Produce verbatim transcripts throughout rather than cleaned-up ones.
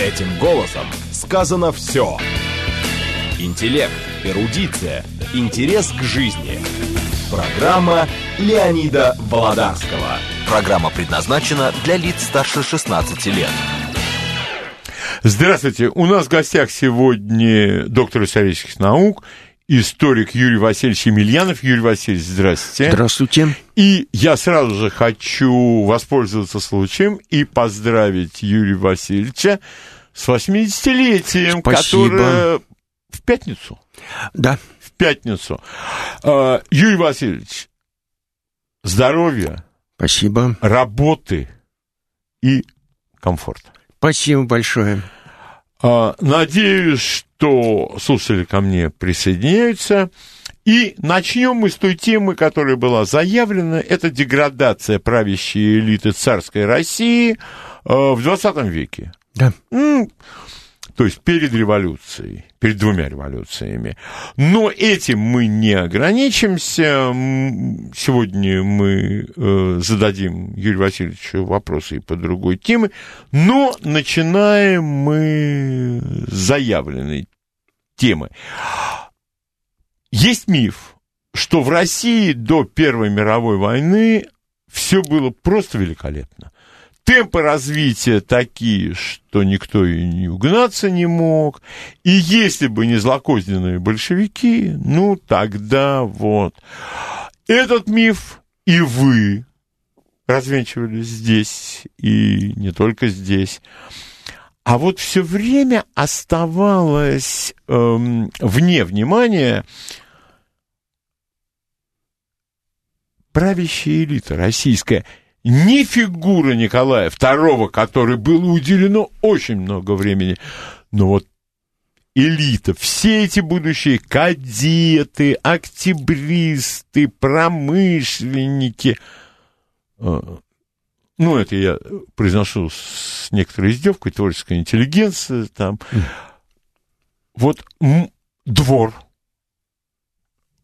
Этим голосом сказано все. Интеллект, эрудиция, интерес к жизни. Программа Леонида Володарского. Программа предназначена для лиц старше шестнадцати лет. Здравствуйте. У нас в гостях сегодня доктор исторических наук, историк Юрий Васильевич Емельянов. Юрий Васильевич, здравствуйте. Здравствуйте. И я сразу же хочу воспользоваться случаем и поздравить Юрия Васильевича с восьмидесятилетием, которое в пятницу. Да. В пятницу. Юрий Васильевич, здоровья. Спасибо. Работы и комфорта. Спасибо большое. Надеюсь, что слушатели ко мне присоединяются. И начнем мы с той темы, которая была заявлена. Это деградация правящей элиты царской России в двадцатом веке. Да. То есть перед революцией, перед двумя революциями. Но этим мы не ограничимся. Сегодня мы зададим Юрию Васильевичу вопросы и по другой теме. Но начинаем мы с заявленной темы. Есть миф, что в России до Первой мировой войны все было просто великолепно. Темпы развития такие, что никто и не угнаться не мог. И если бы не злокозненные большевики, ну, тогда вот. Этот миф и вы развенчивали здесь, и не только здесь. А вот все время оставалось эм, вне внимания правящая элита российская. Ни фигура Николая второго, которой было уделено очень много времени, но вот элита, все эти будущие кадеты, октябристы, промышленники, ну, это я произношу с некоторой издевкой, творческая интеллигенция, там, mm. вот м- двор,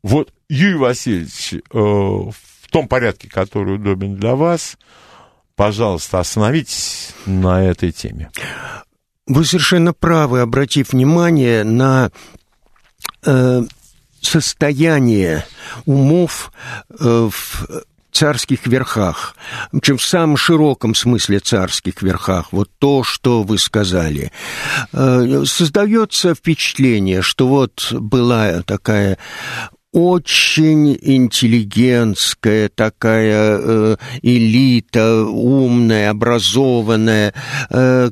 вот Юрий Васильевич, э- в том порядке, который удобен для вас, пожалуйста, остановитесь на этой теме. Вы совершенно правы, обратив внимание на э, состояние умов э, в царских верхах, причем в самом широком смысле царских верхах, вот то, что вы сказали. Э, создается впечатление, что вот была такая... очень интеллигентская такая элита, умная, образованная,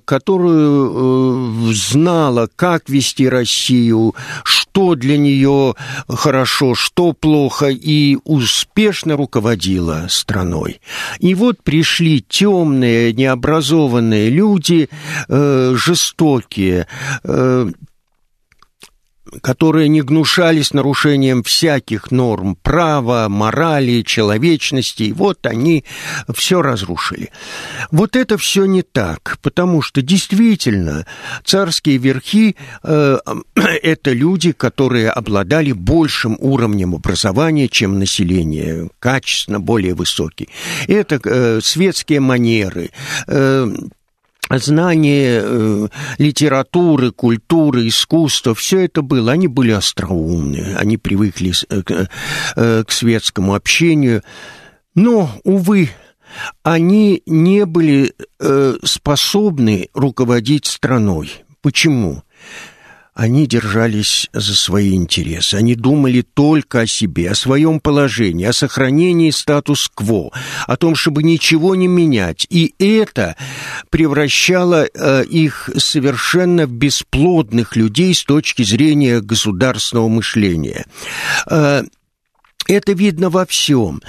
которую знала, как вести Россию, что для нее хорошо, что плохо, и успешно руководила страной. И вот пришли темные, необразованные люди, жестокие, которые не гнушались нарушением всяких норм права, морали, человечности, и вот они все разрушили. Вот это все не так, потому что действительно царские верхи э, – это люди, которые обладали большим уровнем образования, чем население, качественно более высокий. Это э, светские манеры, э, знание э, литературы, культуры, искусства, все это было. Они были остроумны, они привыкли к, э, к светскому общению. Но, увы, они не были э, способны руководить страной. Почему? Они держались за свои интересы, они думали только о себе, о своем положении, о сохранении статус-кво, о том, чтобы ничего не менять. И это превращало э, их совершенно в бесплодных людей с точки зрения государственного мышления. Э, Это видно во всем.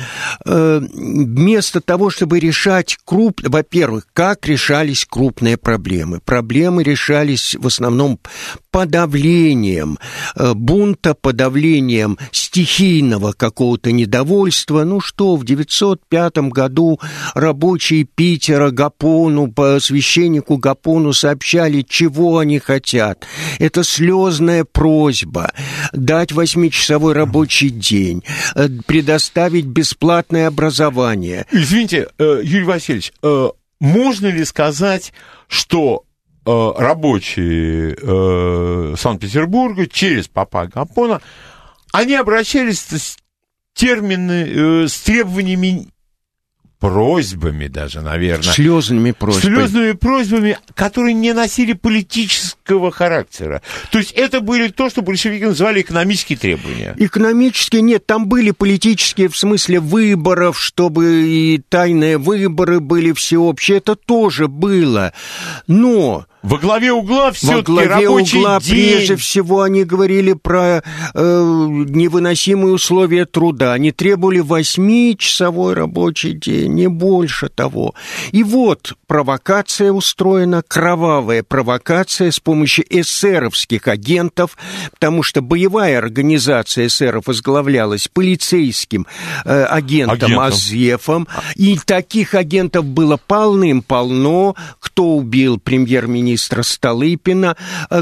Вместо того, чтобы решать крупные... Во-первых, как решались крупные проблемы? Проблемы решались в основном подавлением бунта, подавлением стихийного какого-то недовольства. Ну что, в девятьсот пятом году рабочие Питера Гапону, священнику Гапону сообщали, чего они хотят. Это слезная просьба дать восьмичасовой рабочий день, предоставить бесплатное образование. Извините, Юрий Васильевич, можно ли сказать, что рабочие э, Санкт-Петербурга через попа Гапона, они обращались с термины, э, с требованиями, просьбами даже, наверное. Слезными просьбами. Слезными просьбами, которые не носили политического характера. То есть это были то, что большевики называли экономические требования. Экономические нет, там были политические в смысле выборов, чтобы и тайные выборы были всеобщие. Это тоже было, но... Во главе угла все-таки рабочий угла, день. Прежде всего, они говорили про э, невыносимые условия труда. Они требовали восьмичасовой рабочий день, не больше того. И вот провокация устроена, кровавая провокация с помощью эсеровских агентов, потому что боевая организация эсеров возглавлялась полицейским э, агентом, агентом Азефом. И таких агентов было полным-полно, кто убил премьер-министра Столыпина,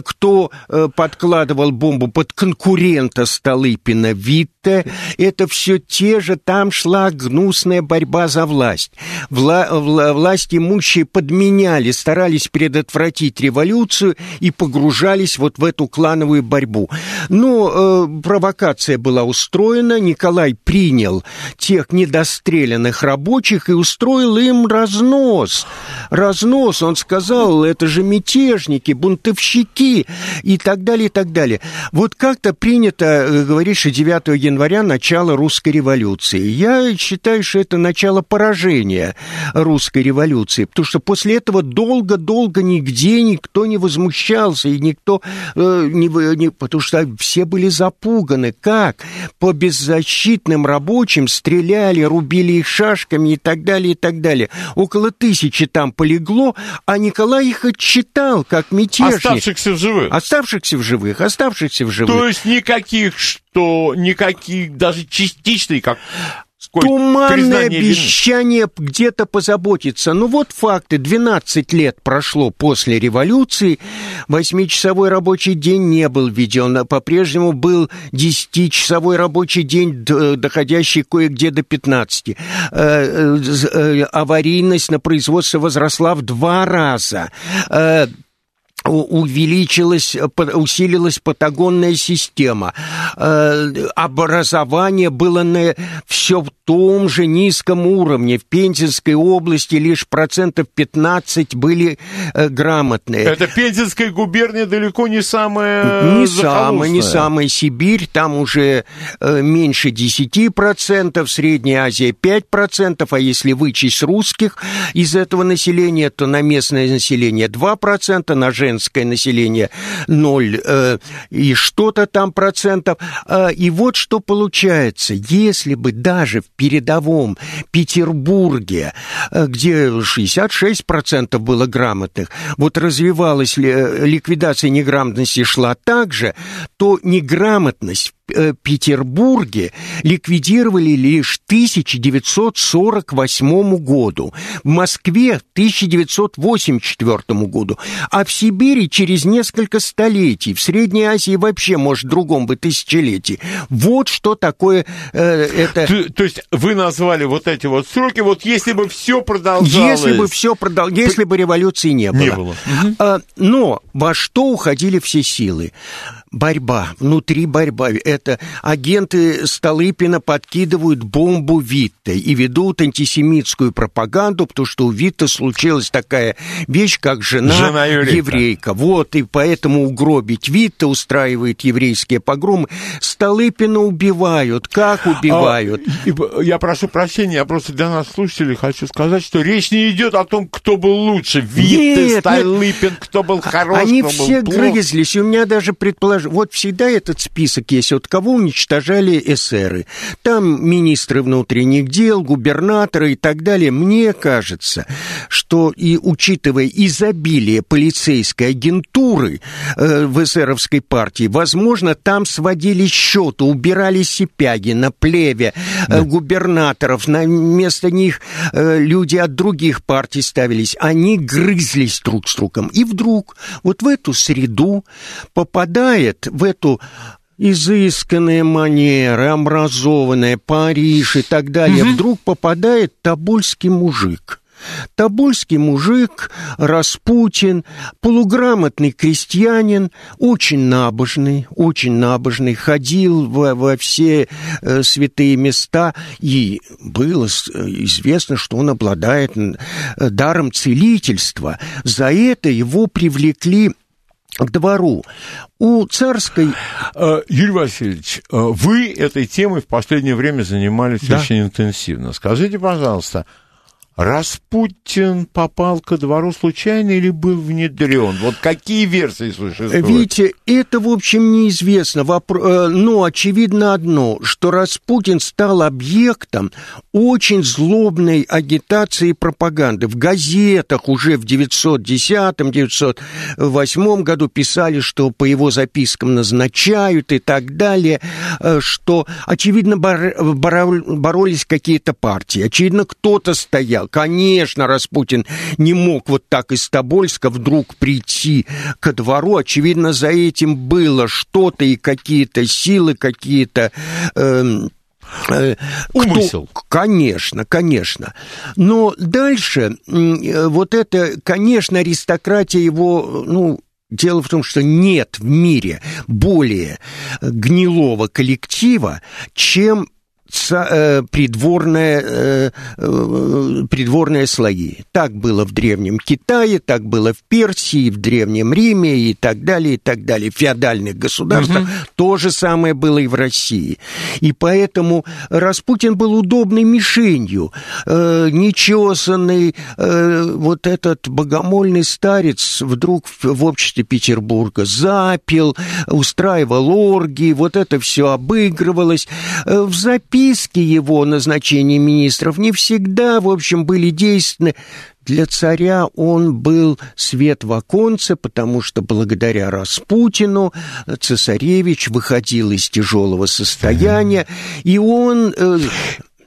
кто подкладывал бомбу под конкурента Столыпина Витте. Это все те же, там шла гнусная борьба за власть. Вла- вла- власть имущие подменяли, старались предотвратить революцию и погружались вот в эту клановую борьбу. Но э, провокация была устроена, Николай принял тех недостреленных рабочих и устроил им разнос. Разнос, он сказал, это же митинг. Мятежники, бунтовщики и так далее, и так далее. Вот как-то принято говорить, что девятого января начало русской революции. Я считаю, что это начало поражения русской революции, потому что после этого долго-долго нигде никто не возмущался, и никто э, не, не... Потому что все были запуганы. Как? По беззащитным рабочим стреляли, рубили их шашками и так далее, и так далее. Около тысячи там полегло, а Николай их отчитал. Как мятежник. Оставшихся в живых. Оставшихся в живых, оставшихся в живых. То есть никаких, что, никаких, даже частичных, как... Туманное обещание вины. Где-то позаботиться. Ну вот факты. двенадцать лет прошло после революции. Восьмичасовой рабочий день не был введен. По-прежнему был десятичасовой рабочий день, доходящий кое-где до пятнадцати. Аварийность на производстве возросла в два раза. Увеличилась, усилилась патагонная система. Образование было на все в том же низком уровне. В Пензенской области лишь процентов пятнадцать были грамотные. Это Пензенская губерния далеко не самая не самая, не самая Сибирь. Там уже меньше десяти процентов, Средняя Азия пять процентов, а если вычесть русских из этого населения, то на местное население два процента, на женщин население ноль э, и что-то там процентов. Э, и вот что получается. Если бы даже в передовом Петербурге, э, где шестьдесят шесть процентов было грамотных, вот развивалась ли, ликвидация неграмотности шла так же, то неграмотность в Петербурге ликвидировали лишь к тысяча девятьсот сорок восьмому году, в Москве к тысяча девятьсот восемьдесят четвёртому году, а в Сибири через несколько столетий, в Средней Азии вообще, может, в другом бы тысячелетии. Вот что такое э, это... То, то есть вы назвали вот эти вот сроки, вот если бы все продолжалось... Если бы все продолжалось, если бы революции не было. Не было. А, но во что уходили все силы? Борьба, внутри борьба. Это агенты Столыпина подкидывают бомбу Витте и ведут антисемитскую пропаганду, потому что у Витте случилась такая вещь, как жена, жена еврейка. еврейка. Вот, и поэтому угробить Витте, устраивает еврейские погромы. Столыпина убивают. Как убивают? А, я прошу прощения, я просто для нас, слушателей, хочу сказать, что речь не идет о том, кто был лучше. Витте, нет, Столыпин, нет. Кто был хорош, они кто был плох. Они все грызлись, и у меня даже предположение. Вот всегда этот список есть, от кого уничтожали эсеры. Там министры внутренних дел, губернаторы и так далее. Мне кажется, что и учитывая изобилие полицейской агентуры э, в эсеровской партии, возможно, там сводили счеты, убирали Сипягина, Плеве, э, губернаторов. На место них э, люди от других партий ставились. Они грызлись друг с другом. И вдруг вот в эту среду попадает, в эту изысканные манеры, образованные, Париж и так далее, угу. Вдруг попадает тобольский мужик. Тобольский мужик, Распутин, полуграмотный крестьянин, очень набожный, очень набожный, ходил во, во все э, святые места, и было известно, что он обладает даром целительства. За это его привлекли к двору. У царской... Юрий Васильевич, вы этой темой в последнее время занимались, да, очень интенсивно. Скажите, пожалуйста, Распутин попал ко двору случайно или был внедрен? Вот какие версии существуют? Видите, это, в общем, неизвестно. Но очевидно одно, что Распутин стал объектом очень злобной агитации и пропаганды. В газетах уже в девятьсот десятом — девятьсот восьмом году писали, что по его запискам назначают и так далее, что, очевидно, бор- бор- боролись какие-то партии. Очевидно, кто-то стоял. Конечно, Распутин не мог вот так из Тобольска вдруг прийти ко двору. Очевидно, за этим было что-то и какие-то силы, какие-то... Э- Кто? Умысел. Конечно, конечно. Но дальше э- вот это, конечно, аристократия его... ну, дело в том, что нет в мире более гнилого коллектива, чем... Придворные, придворные слои. Так было в Древнем Китае, так было в Персии, в Древнем Риме и так далее, и так далее. В феодальных государствах uh-huh. то же самое было и в России. И поэтому Распутин был удобной мишенью. Нечесанный вот этот богомольный старец вдруг в обществе Петербурга запил, устраивал оргии, вот это все обыгрывалось. В записке его о назначении министров не всегда, в общем, были действенны. Для царя он был свет в оконце, потому что благодаря Распутину цесаревич выходил из тяжелого состояния, и он... Э-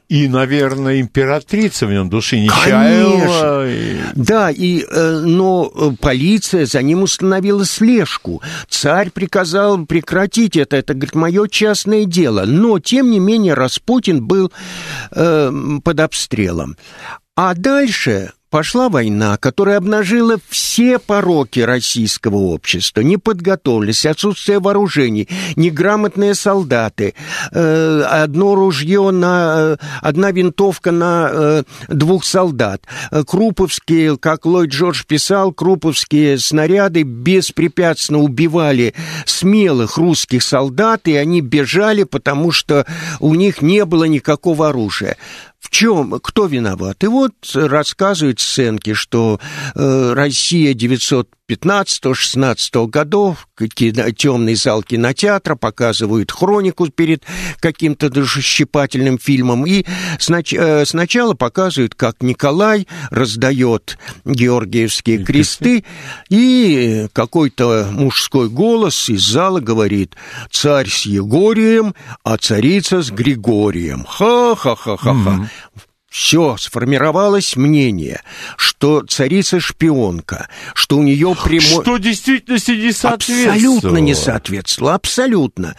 И, наверное, императрица в нем души не чаяла. И... Да, и, но полиция за ним установила слежку. Царь приказал прекратить это. Это, говорит, мое частное дело. Но, тем не менее, Распутин был э, под обстрелом. А дальше... Пошла война, которая обнажила все пороки российского общества. Неподготовленность, отсутствие вооружений, неграмотные солдаты, одно ружье на... одна винтовка на двух солдат. Круповские, как Ллойд Джордж писал, круповские снаряды беспрепятственно убивали смелых русских солдат, и они бежали, потому что у них не было никакого оружия. В чем? Кто виноват? И вот рассказывают сценки, что э, Россия девятьсот пятнадцатого — шестнадцатого годов, какие-то темный зал кинотеатра, показывают хронику перед каким-то душещипательным фильмом. И снач, э, сначала показывают, как Николай раздает георгиевские кресты, и какой-то мужской голос из зала говорит: «Царь с Егорием, а царица с Григорием». Ха-ха-ха-ха-ха. Все, сформировалось мнение, что царица шпионка, что у нее прямой... Что действительности не соответствовало. Абсолютно не соответствовало, абсолютно.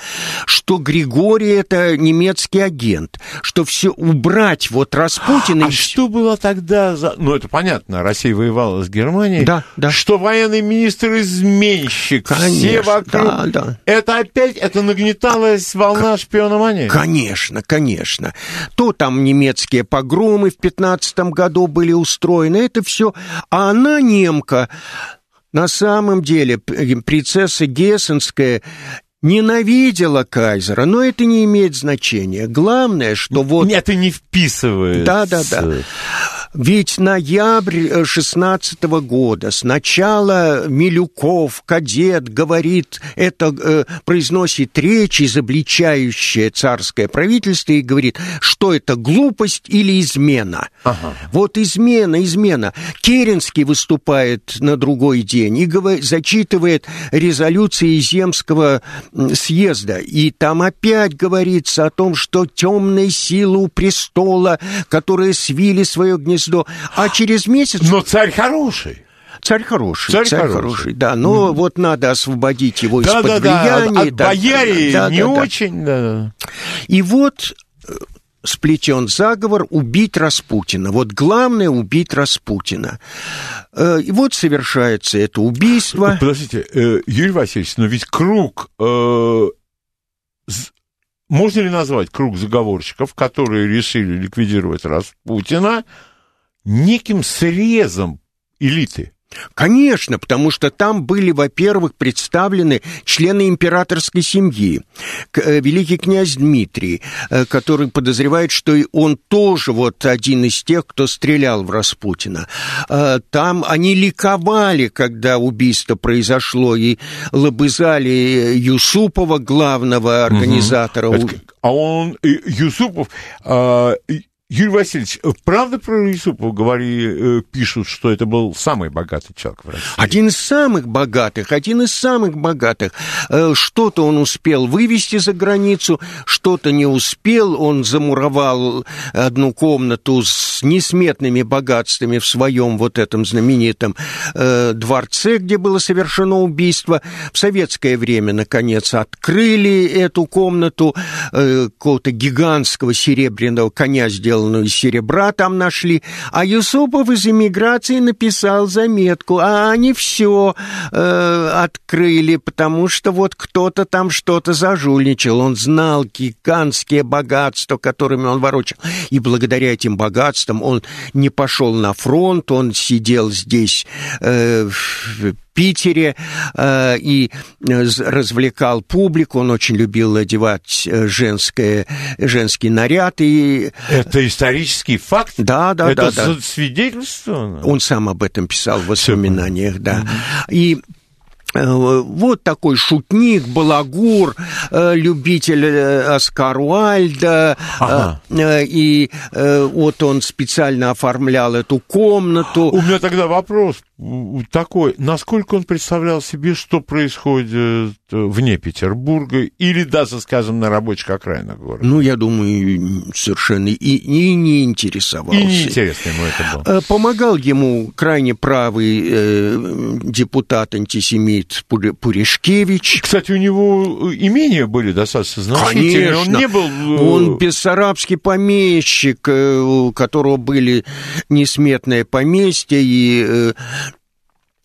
Что Григорий — это немецкий агент, что все убрать вот Распутина... А и... что было тогда за... Ну, это понятно, Россия воевала с Германией. Да, да. Что военный министр — изменщик. Конечно, все вокруг. Да, да. Это опять, это нагнеталась волна К... шпиономании? Конечно, конечно. То там немецкие погромы в пятнадцатом году были устроены, это все. А она немка. На самом деле принцесса Гессенская ненавидела кайзера, но это не имеет значения. Главное, что вот... Это не вписывается. Да-да-да. Ведь ноябрь шестнадцатого года сначала Милюков, кадет, говорит, это э, произносит речь, изобличающая царское правительство, и говорит, что это глупость или измена. Ага. Вот измена, измена. Керенский выступает на другой день и говорит, зачитывает резолюции земского съезда. И там опять говорится о том, что темные силы у престола, которые свили свое гнездо. А через месяц... Но царь хороший. Царь хороший, царь, царь хороший. хороший, да. Но mm. вот надо освободить его да, из-под да, влияния. Да, от, от да, бояре да, не да, очень. Да. Да. И вот... сплетен заговор убить Распутина. Вот главное — убить Распутина. И вот совершается это убийство. Подождите, Юрий Васильевич, но ведь круг... Можно ли назвать круг заговорщиков, которые решили ликвидировать Распутина, неким срезом элиты? Конечно, потому что там были, во-первых, представлены члены императорской семьи. Великий князь Дмитрий, который подозревает, что и он тоже вот один из тех, кто стрелял в Распутина. Там они ликовали, когда убийство произошло, и лобызали Юсупова, главного организатора. Угу. А он, Юсупов... А... Юрий Васильевич, правда про Юсупова говори, пишут, что это был самый богатый человек в России? Один из самых богатых, один из самых богатых. Что-то он успел вывести за границу, что-то не успел. Он замуровал одну комнату с несметными богатствами в своем вот этом знаменитом дворце, где было совершено убийство. В советское время, наконец, открыли эту комнату какого-то гигантского серебряного коня, сделали из серебра, там нашли. А Юсупов из эмиграции написал заметку. А они все э, открыли, потому что вот кто-то там что-то зажульничал. Он знал гигантские богатства, которыми он ворочал. И благодаря этим богатствам он не пошел на фронт, он сидел здесь э, в Питере э, и развлекал публику. Он очень любил одевать женское, женский наряд. И... Это исторический факт? Да, да, это да. Это да. Свидетельство? Он сам об этом писал в воспоминаниях, да. Mm-hmm. И... Вот такой шутник, балагур, любитель Оскар Уальда. Ага. И вот он специально оформлял эту комнату. У меня тогда вопрос такой. Насколько он представлял себе, что происходит вне Петербурга или даже, скажем, на рабочих окраинах города? Ну, я думаю, совершенно и, и не интересовался. И неинтересно ему это было. Помогал ему крайне правый э, депутат антисемит Пуришкевич. Кстати, у него имения были достаточно значительные. Конечно. Он не был... Он бессарабский помещик, у которого были несметные поместья и...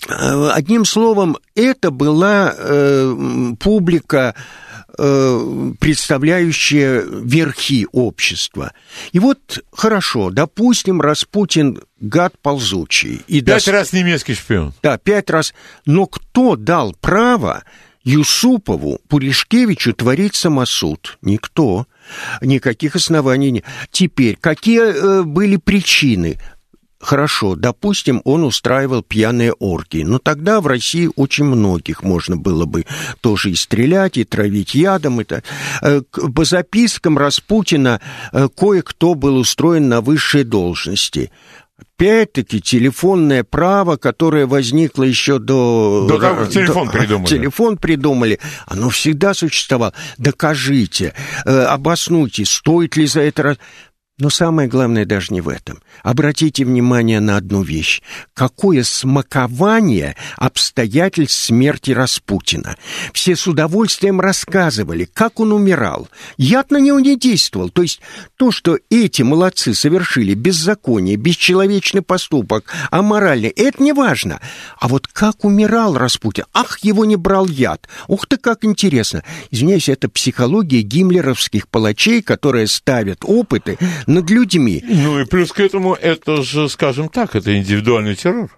Одним словом, это была э, публика, э, представляющая верхи общества. И вот, хорошо, допустим, Распутин гад ползучий. И пять до... раз немецкий шпион. Да, пять раз. Но кто дал право Юсупову, Пуришкевичу творить самосуд? Никто. Никаких оснований нет. Теперь, какие э, были причины? Хорошо, допустим, он устраивал пьяные оргии, но тогда в России очень многих можно было бы тоже и стрелять, и травить ядом. И так. По запискам Распутина кое-кто был устроен на высшие должности. Опять-таки, телефонное право, которое возникло еще до... До того, телефон до... придумали. Телефон придумали. Оно всегда существовало. Докажите, обоснуйте, стоит ли за это... Но самое главное даже не в этом. Обратите внимание на одну вещь. Какое смакование обстоятельств смерти Распутина. Все с удовольствием рассказывали, как он умирал. Яд на него не действовал. То есть то, что эти молодцы совершили беззаконие, бесчеловечный поступок, аморальный, это не важно. А вот как умирал Распутин? Ах, его не брал яд. Ух ты, как интересно. Извиняюсь, это психология гиммлеровских палачей, которые ставят опыты над людьми. Ну и плюс к этому, это же, скажем так, это индивидуальный террор.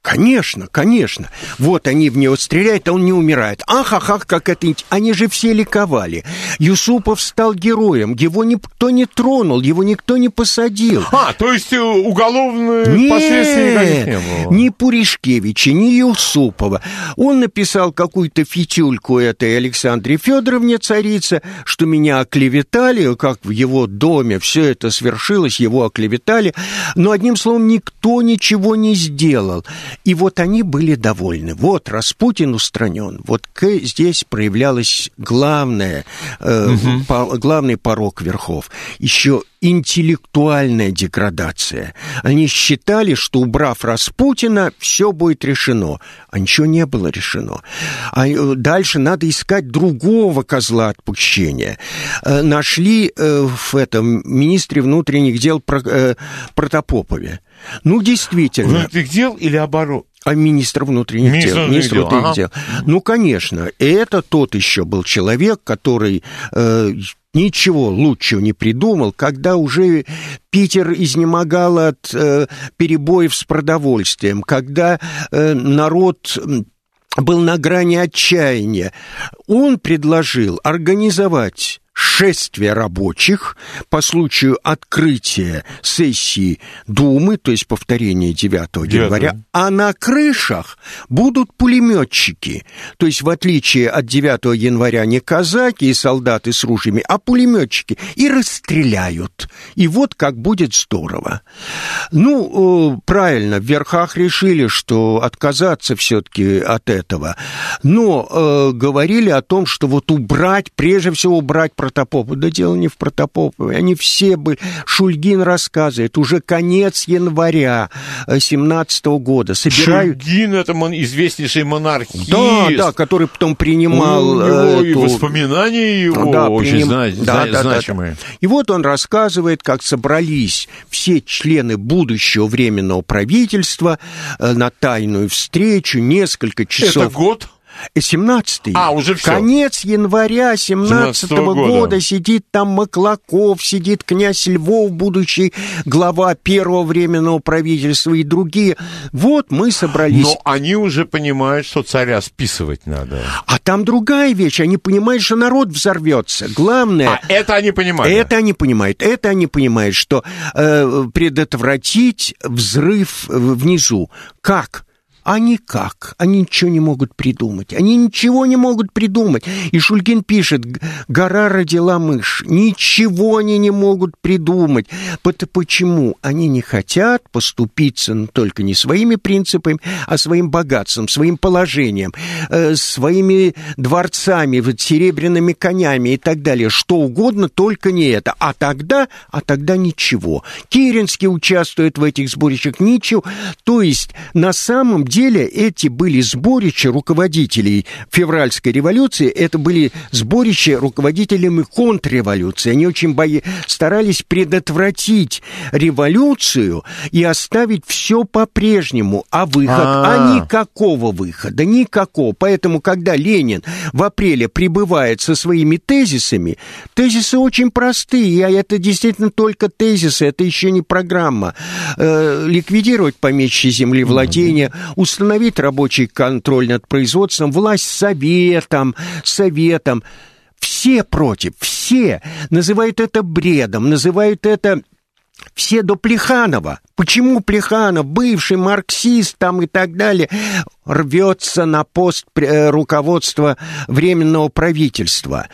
Конечно, конечно. Вот они в него стреляют, а он не умирает. Ах, ах, ах, как это... Они же все ликовали. Юсупов стал героем. Его никто не тронул, его никто не посадил. А, то есть уголовные нет, последствия никаких не было? Ни Пуришкевича, ни Юсупова. Он написал какую-то фитюльку этой Александре Федоровне, царице, что меня оклеветали, как в его доме все это свершилось, его оклеветали. Но, одним словом, никто ничего не сделал. И вот они были довольны. Вот Распутин устранен. Вот здесь проявлялась главная, э, угу. по, главный порок верхов. Еще интеллектуальная деградация. Они считали, что, убрав Распутина, все будет решено. А ничего не было решено. А дальше надо искать другого козла отпущения. Э, нашли э, в этом министре внутренних дел про, э, Протопопове. Ну, действительно. Внутренних дел или оборот? А министр внутренних министр дел. Министр внутренних ага. дел. Ну, конечно. Это тот еще был человек, который... Э, Ничего лучшего не придумал, когда уже Питер изнемогал от э, перебоев с продовольствием, когда э, народ был на грани отчаяния. Он предложил организовать шествие рабочих по случаю открытия сессии Думы, то есть повторения девятого января, а на крышах будут пулеметчики. То есть в отличие от девятого января не казаки и солдаты с ружьями, а пулеметчики. И расстреляют. И вот как будет здорово. Ну, правильно, в верхах решили, что отказаться все-таки от этого. Но э, говорили о том, что вот убрать, прежде всего убрать Протопопа. Да дело не в Протопопове. Они все были... Шульгин рассказывает. Уже конец января семнадцатого года. Собирают... Шульгин — это известнейший монархист. Да, да, который потом принимал... У него эту... и воспоминания его да, очень приним... зна... да, да, значимые. Да, да. И вот он рассказывает, как собрались все члены будущего Временного правительства на тайную встречу, несколько часов... Это год? семнадцатый. А, уже все. Конец января семнадцатого года. Сидит там Маклаков, сидит князь Львов, будущий глава первого Временного правительства и другие. Вот мы собрались. Но они уже понимают, что царя списывать надо. А там другая вещь. Они понимают, что народ взорвется. Главное... А это они понимают. Это они понимают. Это они понимают, что э, предотвратить взрыв внизу. Как? А никак. Они ничего не могут придумать. Они ничего не могут придумать. И Шульгин пишет, гора родила мышь. Ничего они не могут придумать. Почему? Они не хотят поступиться, но только не своими принципами, а своим богатством, своим положением, э, своими дворцами, вот, серебряными конями и так далее. Что угодно, только не это. А тогда, а тогда ничего. Керенский участвует в этих сборищах. Ничего. То есть, на самом деле, деле эти были сборища руководителей февральской революции, это были сборища руководителями контрреволюции. Они очень бои... старались предотвратить революцию и оставить все по-прежнему. А выход? А-а-а. А никакого выхода, никакого. Поэтому, когда Ленин в апреле прибывает со своими тезисами, тезисы очень простые, а это действительно только тезисы, это еще не программа. Э-э- ликвидировать помещичье землевладение, установить рабочий контроль над производством, власть советом, советом. Все против, все называют это бредом, называют это все до Плеханова. Почему Плеханов, бывший марксист там и так далее, рвется на пост руководства Временного правительства?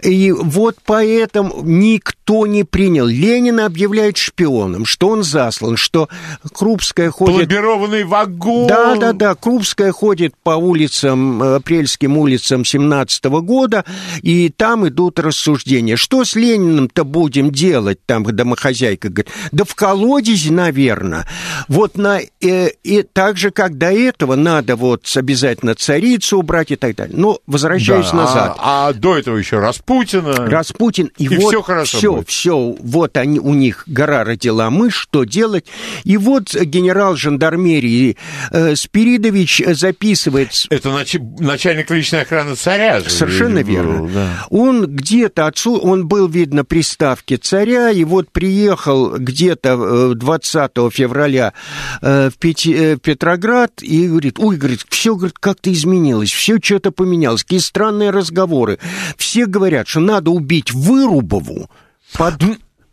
И вот поэтому никто не принял. Ленина объявляют шпионом, что он заслан, что Крупская ходит... Пломбированный вагон! Да-да-да, Крупская ходит по улицам, апрельским улицам семнадцатого года, и там идут рассуждения. Что с Лениным-то будем делать? Там домохозяйка говорит, да в колодезь, наверное. Вот на... Э, и так же, как до этого, надо вот обязательно царицу убрать и так далее. Но возвращаюсь да, назад. А, а до этого еще раз. Путина. Распутин. И, и вот все хорошо все, будет. Все, вот они, у них гора родила мышь, что делать? И вот генерал жандармерии э, Спиридович записывает... Это нач... начальник личной охраны царя же. Совершенно верно. Был, да. Он где-то отсюда, он был, видно, при ставке царя, и вот приехал где-то двадцатого февраля э, в, Пет... э, в Петроград, и говорит, ой, говорит, все говорит, как-то изменилось, все что-то поменялось, какие странные разговоры. Все говорят, что надо убить Вырубову под...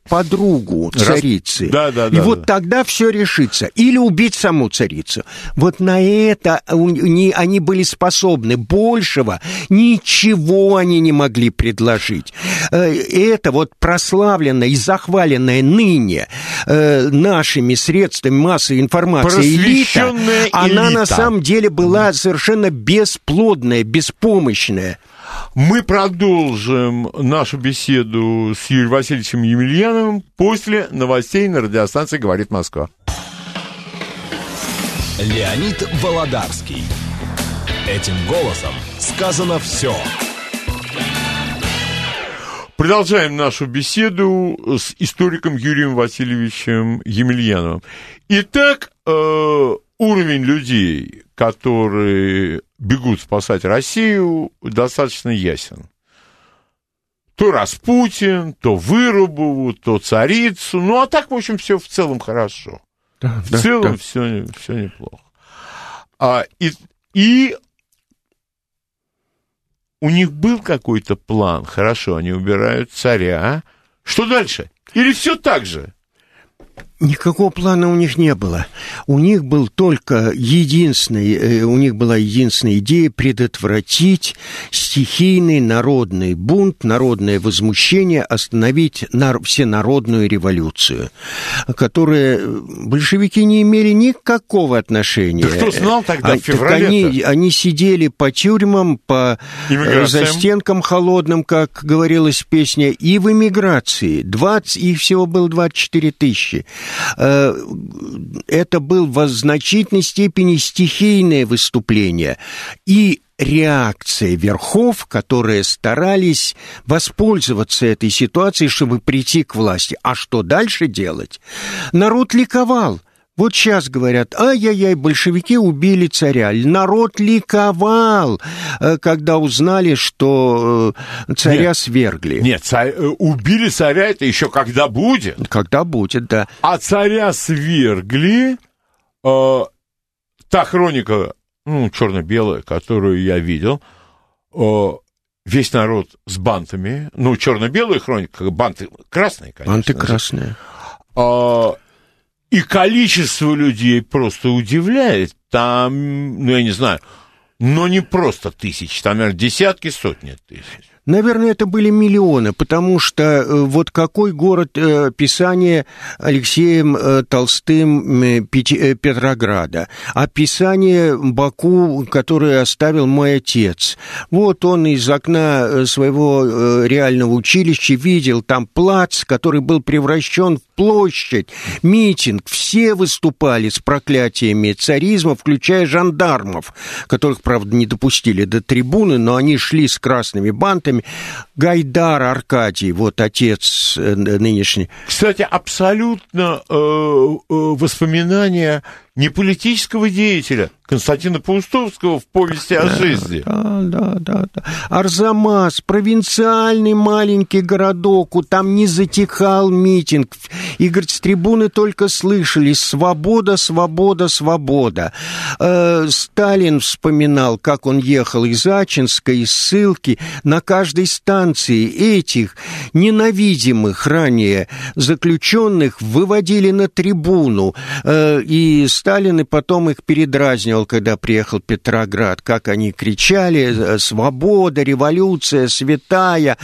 подругу царицы. Раз... Да, да, да, и да, вот да. тогда все решится. Или убить саму царицу. Вот на это они были способны. Большего ничего они не могли предложить. Это вот прославленное и захваленное ныне нашими средствами массовой информации элита, элита, она на самом деле была совершенно бесплодная, беспомощная. Мы продолжим нашу беседу с Юрием Васильевичем Емельяновым после новостей на радиостанции «Говорит Москва». Леонид Володарский. Этим голосом сказано все. Продолжаем нашу беседу с историком Юрием Васильевичем Емельяновым. Итак, э, уровень людей, которые бегут спасать Россию, достаточно ясен. То Распутин, то Вырубову, то царицу. Ну, а так, в общем, все в целом хорошо. Да, в да, целом да. Все, все неплохо. А, и, и у них был какой-то план. Хорошо, они убирают царя. Что дальше? Или все так же? Никакого плана у них не было. У них был только единственный, у них была единственная идея предотвратить стихийный народный бунт, народное возмущение, остановить всенародную революцию, которая большевики не имели никакого отношения. Да кто знал тогда в феврале? Они, они сидели по тюрьмам, по застенкам холодным, как говорилось в песне, и в эмиграции. двадцать, их всего было двадцать четыре тысячи. Это было в значительной степени стихийное выступление и реакция верхов, которые старались воспользоваться этой ситуацией, чтобы прийти к власти. А что дальше делать? Народ ликовал. Вот сейчас говорят, ай-яй-яй, большевики убили царя. Народ ликовал, когда узнали, что царя нет, свергли. Нет, царь, убили царя, это еще когда будет. Когда будет, да. А царя свергли, э, та хроника, ну, черно-белая, которую я видел, э, весь народ с бантами, ну, черно-белая хроника, банты красные, конечно. Банты красные. Э, И количество людей просто удивляет. Там, ну, я не знаю, но не просто тысячи, там, наверное, десятки, сотни тысяч. Наверное, это были миллионы, потому что вот какой город описание Алексеем Толстым Петрограда, описание Баку, которое оставил мой отец. Вот он из окна своего реального училища видел там плац, который был превращен в площадь, митинг. Все выступали с проклятиями царизма, включая жандармов, которых, правда, не допустили до трибуны, но они шли с красными бантами. Гайдар Аркадий, вот отец нынешний. Кстати, абсолютно э, воспоминания не политического деятеля, Константина Паустовского в «Повести о жизни». Да, да, да, да. Арзамас, провинциальный маленький городок, там не затихал митинг. И, говорит, с трибуны только слышали «Свобода, свобода, свобода». Э, Сталин вспоминал, как он ехал из Ачинска, из ссылки, на каждой станции этих ненавидимых ранее заключенных выводили на трибуну, э, и Сталин и потом их передразнивал, когда приехал Петроград, как они кричали «Свобода, революция, святая».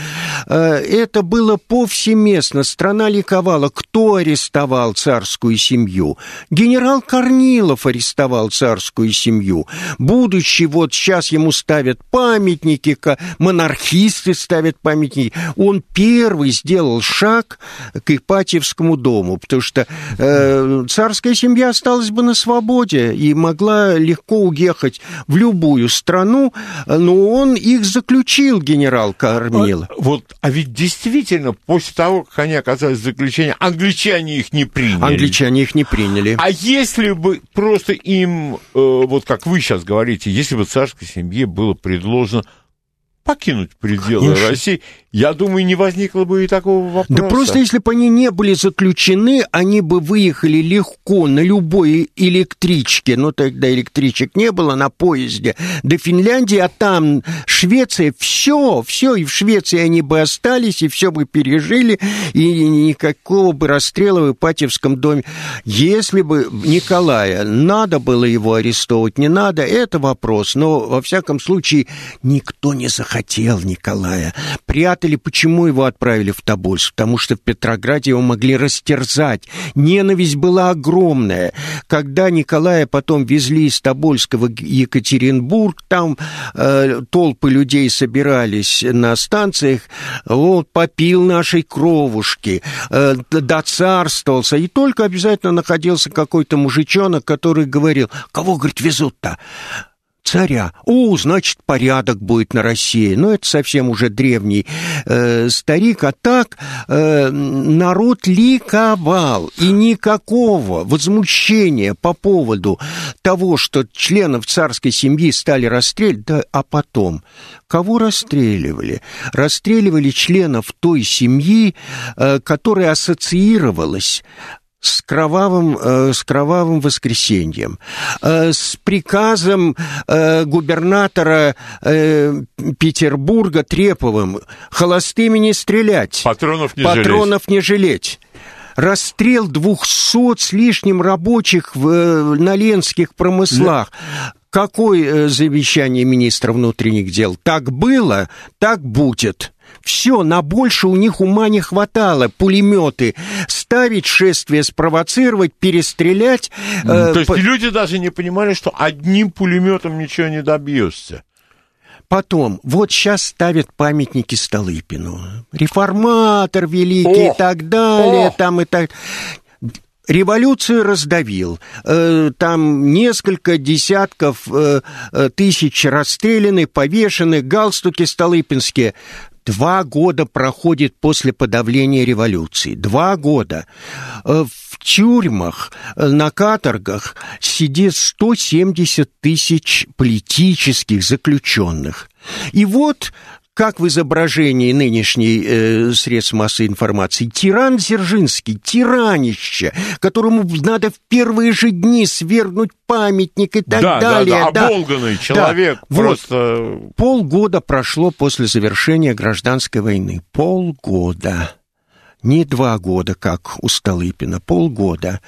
Это было повсеместно, страна ликовала. Кто арестовал царскую семью? Генерал Корнилов арестовал царскую семью. Будучи, вот сейчас ему ставят памятники, монархисты ставят памятники. Он первый сделал шаг к Ипатьевскому дому, потому что э, царская семья осталась бы на свободе и могла легко уехать в любую страну, но он их заключил, генерал Корнилов. А, вот, а ведь действительно, после того, как они оказались в заключении, англичане их не приняли. Англичане их не приняли. А если бы просто им, э, вот как вы сейчас говорите, если бы царской семье было предложено покинуть пределы Конечно. России я думаю, не возникло бы и такого вопроса. Да просто если бы они не были заключены, они бы выехали легко на любой электричке, ну тогда электричек не было, на поезде до Финляндии, а там Швеция, все, все, и в Швеции они бы остались, и все бы пережили, и никакого бы расстрела в Ипатьевском доме. Если бы Николая надо было его арестовывать, не надо, это вопрос, но во всяком случае никто не захотел Николая. Прятали, почему его отправили в Тобольск? Потому что в Петрограде его могли растерзать. Ненависть была огромная. Когда Николая потом везли из Тобольска в Екатеринбург, там э, толпы людей собирались на станциях, он попил нашей кровушки, э, доцарствовался, и только обязательно находился какой-то мужичонок, который говорил: кого, говорит, везут-то? Царя. О, значит, порядок будет на России. Но это совсем уже древний э, старик. А так э, народ ликовал. И никакого возмущения по поводу того, что членов царской семьи стали расстреливать. Да, а потом... Кого расстреливали? Расстреливали членов той семьи, э, которая ассоциировалась с кровавым, э, с кровавым воскресеньем, э, с приказом э, губернатора э, Петербурга Треповым: холостыми не стрелять, патронов не, патронов не жалеть. Расстрел двухсот с лишним рабочих в, э, на ленских промыслах. Нет. Какое завещание министра внутренних дел? Так было, так будет. Все, на больше у них ума не хватало. Пулеметы ставить, шествие спровоцировать, перестрелять. Э, То есть по... люди даже не понимали, что одним пулеметом ничего не добьешься. Потом, вот сейчас ставят памятники Столыпину. Реформатор великий, о, и так далее, о. там и так Революцию раздавил. Там несколько десятков тысяч расстреляны, повешены, галстуки столыпинские. Два года проходит после подавления революции. Два года. В тюрьмах, на каторгах сидит сто семьдесят тысяч политических заключенных. И вот... Как в изображении нынешней э, средств массовой информации, тиран Дзержинский, тиранище, которому надо в первые же дни свергнуть памятник и так да, далее. Да, да, оболганный да. человек да. просто... Вот. Полгода прошло после завершения гражданской войны. Полгода. Не два года, как у Столыпина, полгода.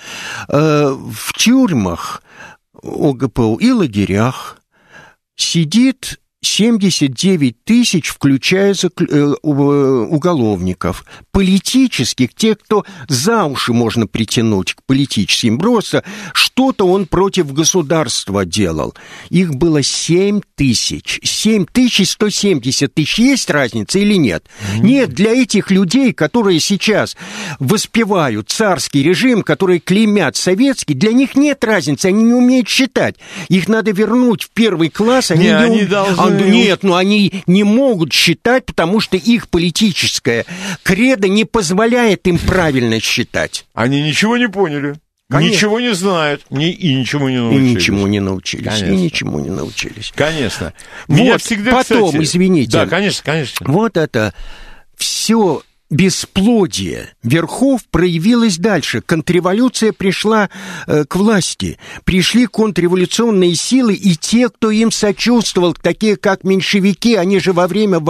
Э, в тюрьмах ОГПУ и лагерях сидит... семьдесят девять тысяч, включая уголовников, политических, тех, кто за уши можно притянуть к политическим, просто что-то он против государства делал. Их было семь тысяч. семь тысяч, сто семьдесят тысяч. Есть разница или нет? Mm-hmm. Нет, для этих людей, которые сейчас воспевают царский режим, которые клеймят советский, для них нет разницы, они не умеют считать. Их надо вернуть в первый класс, они не, не умеют. Нет, но они не могут считать, потому что их политическое кредо не позволяет им правильно считать. Они ничего не поняли, конечно. Ничего не знают и, и ничему не научились. И ничему не научились, конечно. и ничему не научились. Конечно. Меня вот, всегда, потом, кстати... извините. Да, конечно, конечно. Вот это все... Бесплодие верхов проявилось дальше. Контрреволюция пришла э, к власти. Пришли контрреволюционные силы и те, кто им сочувствовал, такие как меньшевики, они же во время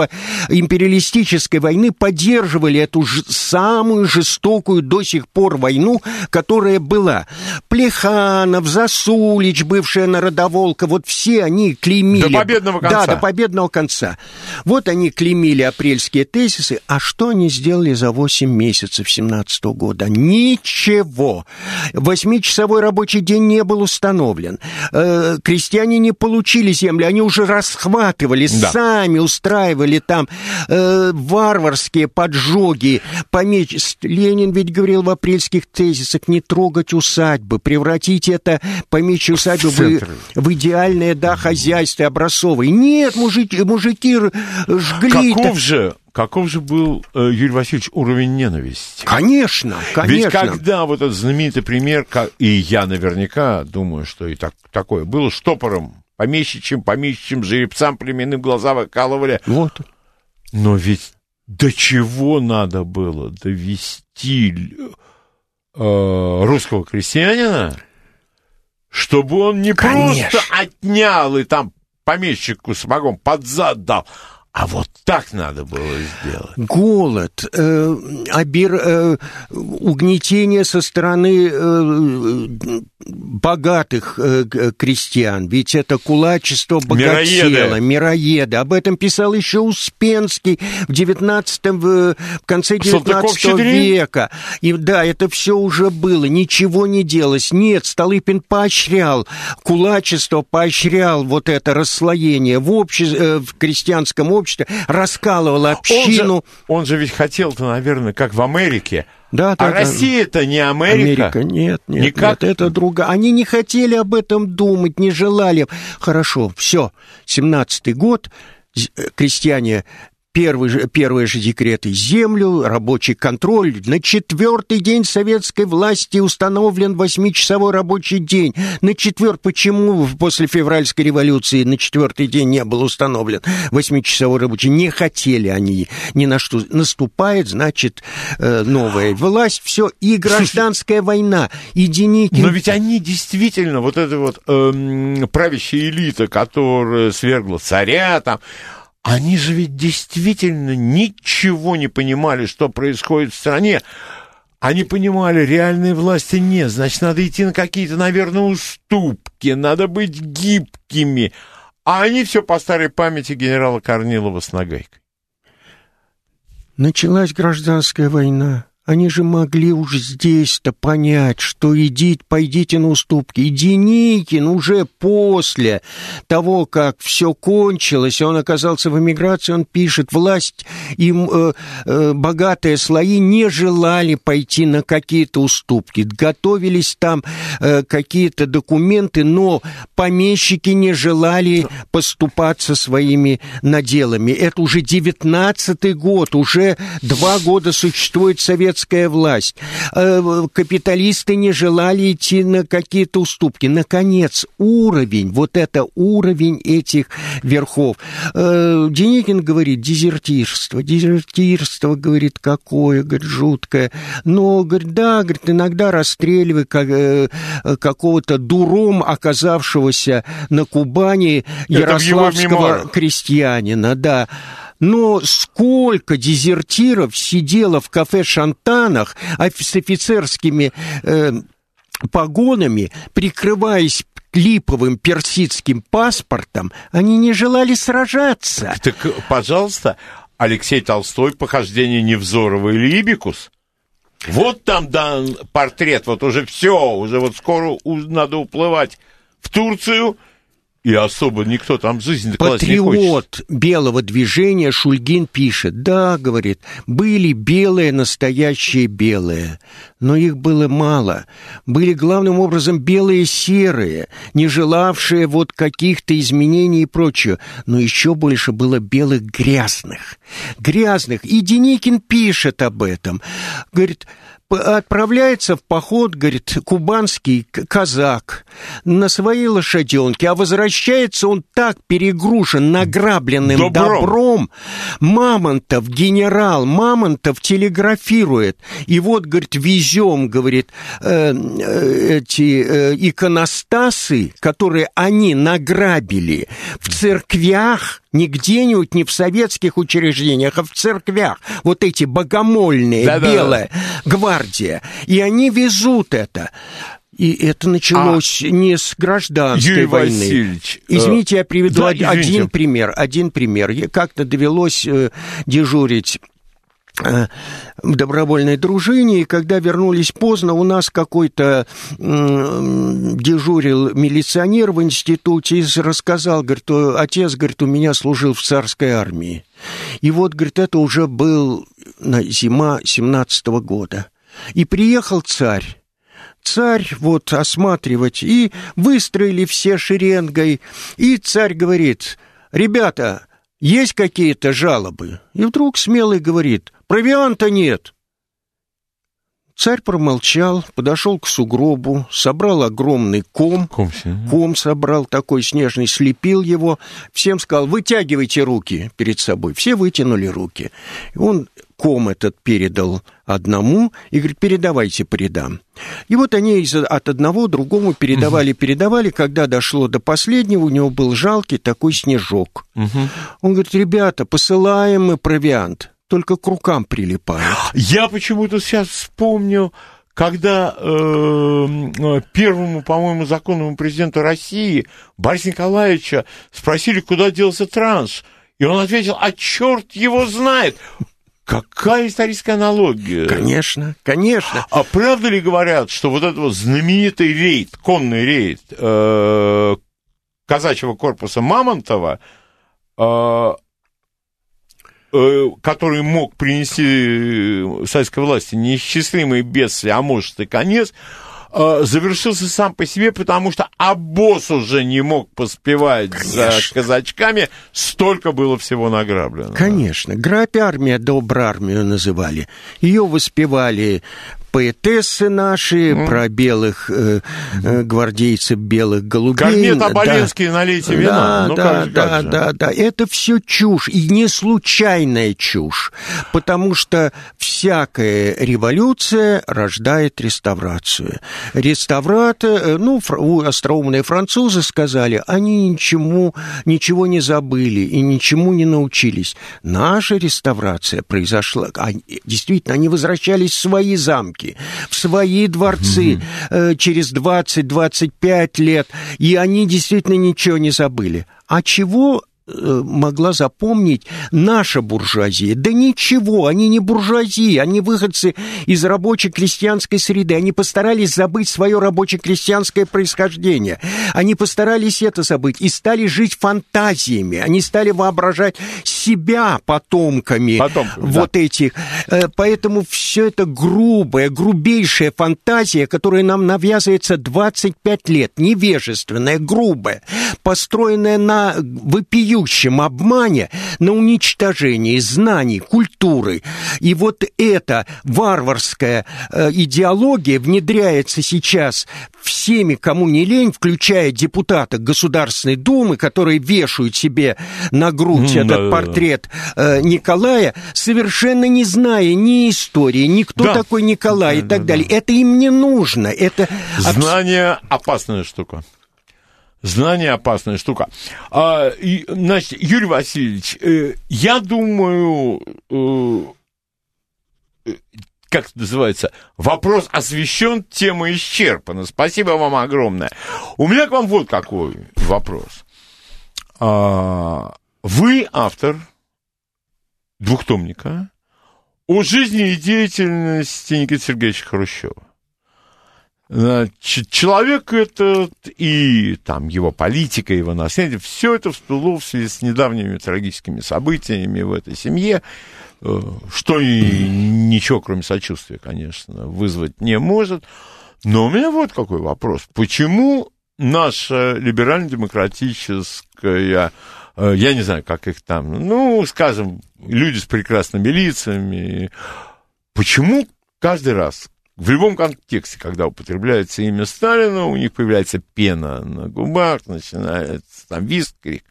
империалистической войны поддерживали эту ж- самую жестокую до сих пор войну, которая была. Плеханов, Засулич, бывшая народоволка, вот все они клеймили. До победного конца. Да, до победного конца. Вот они клеймили апрельские тезисы, а что они сделали? Сделали за восемь месяцев семнадцатого года. Ничего. Восьмичасовой рабочий день не был установлен. Э, крестьяне не получили землю. Они уже расхватывали, да. сами устраивали там э, варварские поджоги. Помеч... Ленин ведь говорил в апрельских тезисах: не трогать усадьбы, превратить это, помечь усадьбу в, в идеальное, да, хозяйство образцовое. Нет, мужики, мужики жгли. Каков же... Каков же был, э, Юрий Васильевич, уровень ненависти? Конечно, конечно. Ведь когда вот этот знаменитый пример, как, и я наверняка думаю, что и так, такое было, штопором, помещичьим, помещичьим жеребцам племенным глаза выкалывали. Вот. Но ведь до чего надо было довести э, русского крестьянина, чтобы он не Конечно. Просто отнял и там помещику сапогом под зад дал, а вот так надо было сделать. Голод, э, обир, э, угнетение со стороны э, богатых э, крестьян, ведь это кулачество богатело, мироеды. мироеды. Об этом писал еще Успенский в, девятнадцатом, в конце девятнадцатого века. И да, это все уже было, ничего не делалось. Нет, Столыпин поощрял кулачество, поощрял вот это расслоение в, обще... в крестьянском обществе. Раскалывал общину. Он же, он же ведь хотел-то, наверное, как в Америке. Да, да, а да. Россия-то не Америка. Америка, нет, нет, Никак... нет, это другая. Они не хотели об этом думать, не желали. Хорошо, все, семнадцатый год, крестьяне... Первый, первые же декреты землю, рабочий контроль. На четвертый день советской власти установлен восьмичасовой рабочий день. На четвертый, почему после февральской революции на четвертый день не был установлен восьмичасовой рабочий? Не хотели они ни на что. Наступает, значит, новая власть, все, и гражданская война, и Деникин. Но ведь они действительно, вот эта вот эм, правящая элита, которая свергла царя там, они же ведь действительно ничего не понимали, что происходит в стране. Они понимали, реальной власти нет, значит, надо идти на какие-то, наверное, уступки, надо быть гибкими. А они все по старой памяти генерала Корнилова с нагайкой. Началась гражданская война. Они же могли уж здесь-то понять, что идите, пойдите на уступки. И Деникин уже после того, как все кончилось, он оказался в эмиграции, он пишет, власть и э, э, богатые слои не желали пойти на какие-то уступки. Готовились там э, какие-то документы, но помещики не желали поступаться своими наделами. Это уже девятнадцатый год, уже два года существует Совет власть. Капиталисты не желали идти на какие-то уступки. Наконец, уровень, вот это уровень этих верхов. Деникин говорит, дезертирство. Дезертирство, говорит, какое, говорит, жуткое. Но, говорит, да, говорит, иногда расстреливают какого-то дуром оказавшегося на Кубани ярославского крестьянина, да. Но сколько дезертиров сидело в кафе-шантанах с офицерскими э, погонами, прикрываясь липовым персидским паспортом, они не желали сражаться. Так, пожалуйста, Алексей Толстой, похождение Невзорова или Ибикус. Вот там дан портрет, вот уже все, уже вот скоро надо уплывать в Турцию. И особо никто там жизнь класть не хочет. Патриот белого движения Шульгин пишет. Да, говорит, были белые, настоящие белые, но их было мало. Были главным образом белые-серые, не желавшие вот каких-то изменений и прочего. Но еще больше было белых грязных. Грязных. И Деникин пишет об этом. Говорит... Отправляется в поход, говорит, кубанский казак на своей лошаденке, а возвращается он так перегружен награбленным добром. добром. Мамонтов, генерал Мамонтов телеграфирует. И вот, говорит, везем, говорит, э, эти э, иконостасы, которые они награбили в церквях, не где-нибудь, не в советских учреждениях, а в церквях. Вот эти богомольные, да, белые, да, гвардия. И они везут это. И это началось а, не с гражданской Юрий войны. Васильевич, извините, я приведу да, один, один пример. Один пример. Как-то довелось э, дежурить в добровольной дружине, и когда вернулись поздно, у нас какой-то м- дежурил милиционер в институте и рассказал, говорит, отец, говорит, у меня служил в царской армии. И вот, говорит, это уже был зима семнадцатого года. И приехал царь. Царь вот осматривать, и выстроили все шеренгой. И царь говорит, ребята, есть какие-то жалобы? И вдруг смелый говорит, провианта нет. Царь промолчал, подошел к сугробу, собрал огромный ком, ком, ком собрал такой снежный, слепил его, всем сказал: вытягивайте руки перед собой. Все вытянули руки. И он ком этот передал одному и говорит: передавайте по рядам. И вот они от одного другому передавали, угу. передавали. Когда дошло до последнего, у него был жалкий такой снежок. Угу. Он говорит: ребята, посылаем мы провиант. Только к рукам прилипает. Я почему-то сейчас вспомню, когда э, первому, по-моему, законному президенту России Бориса Николаевича спросили, куда делся транш. И он ответил: а черт его знает! Какая историческая аналогия? Конечно, конечно. А правда ли говорят, что вот этот вот знаменитый рейд, конный рейд э, казачьего корпуса Мамонтова, э, который мог принести советской власти неисчислимые бедствия, а может и конец, завершился сам по себе, потому что обоз уже не мог поспевать Конечно. За казачками, столько было всего награблено. Конечно. Грабь армия, добрармию называли. Ее воспевали поэтессы наши, mm. про белых э, э, гвардейцев, белых голубей. Корнет Оболенский, да. Налейте вина. Да, ну, да, как, да, как да, да, да. Это все чушь, и не случайная чушь, потому что всякая революция рождает реставрацию. Реставраторы, ну, остроумные французы сказали, они ничему, ничего не забыли и ничему не научились. Наша реставрация произошла, они, действительно, они возвращались в свои замки, в свои дворцы mm-hmm. через двадцать-двадцать пять лет, и они действительно ничего не забыли. А чего могла запомнить наша буржуазия? Да ничего, они не буржуазии, они выходцы из рабоче-крестьянской среды, они постарались забыть свое рабоче-крестьянское происхождение, они постарались это забыть и стали жить фантазиями, они стали воображать себя потомками, потомками вот да. этих, поэтому все это грубая, грубейшая фантазия, которая нам навязывается двадцать пять лет, невежественная, грубая, построенная на вопиющей обмане, на уничтожении знаний, культуры. И вот эта варварская э, идеология внедряется сейчас всеми, кому не лень, включая депутатов Государственной Думы, которые вешают себе на грудь mm, этот да, портрет э, Николая, совершенно не зная ни истории, ни кто да. такой Николай да, и так да, далее. Да. Это им не нужно. Это... Знание – опасная штука. Знание – опасная штука. А, и, значит, Юрий Васильевич, э, я думаю, э, как это называется, вопрос освещен, тема исчерпана. Спасибо вам огромное. У меня к вам вот какой вопрос. А, вы автор двухтомника о жизни и деятельности Никиты Сергеевича Хрущева. Значит, человек этот и там его политика, его наследие, все это всплыло в связи с недавними трагическими событиями в этой семье, что и ничего, кроме сочувствия, конечно, вызвать не может. Но у меня вот какой вопрос. Почему наша либерально-демократическая, я не знаю, как их там, ну, скажем, люди с прекрасными лицами, почему каждый раз, в любом контексте, когда употребляется имя Сталина, у них появляется пена на губах, начинается там визг, крик.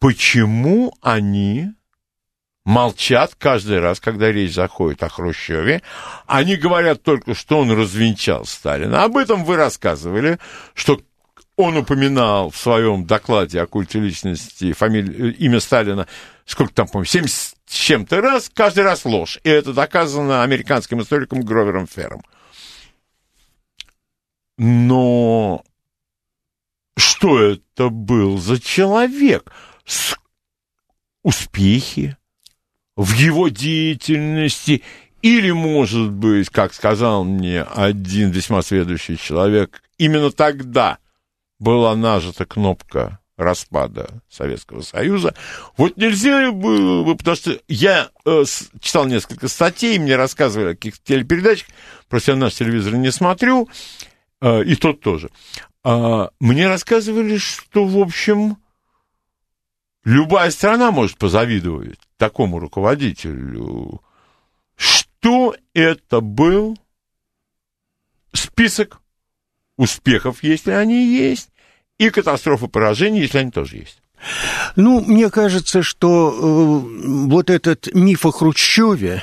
Почему они молчат каждый раз, когда речь заходит о Хрущеве? Они говорят только, что он развенчал Сталина. Об этом вы рассказывали, что он упоминал в своем докладе о культе личности фамилию, имя Сталина, сколько там, по-моему, семьдесят с чем-то раз, каждый раз ложь. И это доказано американским историком Гровером Фером. Но что это был за человек? Успехи в его деятельности? Или, может быть, как сказал мне один весьма сведущий человек, именно тогда была нажата кнопка распада Советского Союза. Вот нельзя было бы, потому что я э, с, читал несколько статей, мне рассказывали о каких-то телепередачах, просто я наш телевизор не смотрю, э, и тот тоже. Э, мне рассказывали, что, в общем, любая страна может позавидовать такому руководителю. Что это был список успехов, если они есть, и катастроф и поражений, если они тоже есть. Ну, мне кажется, что э, вот этот миф о Хрущеве,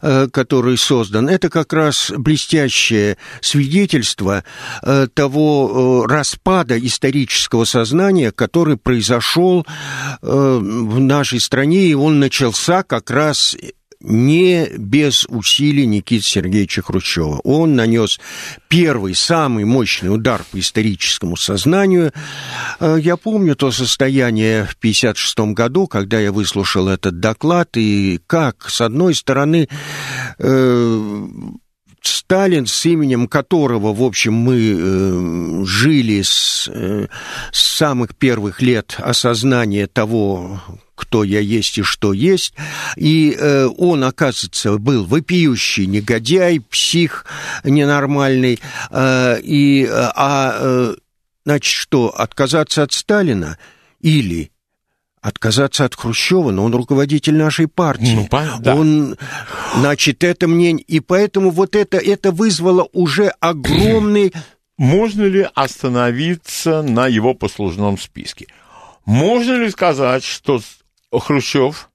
э, который создан, это как раз блестящее свидетельство э, того э, распада исторического сознания, который произошел э, в нашей стране, и он начался как раз не без усилий Никиты Сергеевича Хрущева. Он нанес первый, самый мощный удар по историческому сознанию. Я помню то состояние в пятьдесят шестом году, когда я выслушал этот доклад, и как, с одной стороны, э- Сталин, с именем которого, в общем, мы э, жили с, э, с самых первых лет осознания того, кто я есть и что есть, и э, он, оказывается, был вопиющий негодяй, псих ненормальный, э, и, а э, значит, что, отказаться от Сталина или... Отказаться от Хрущева, но он руководитель нашей партии. Ну, понятно. Он, значит, это мнение... И поэтому вот это, это вызвало уже огромный... Можно ли остановиться на его послужном списке? Можно ли сказать, что Хрущев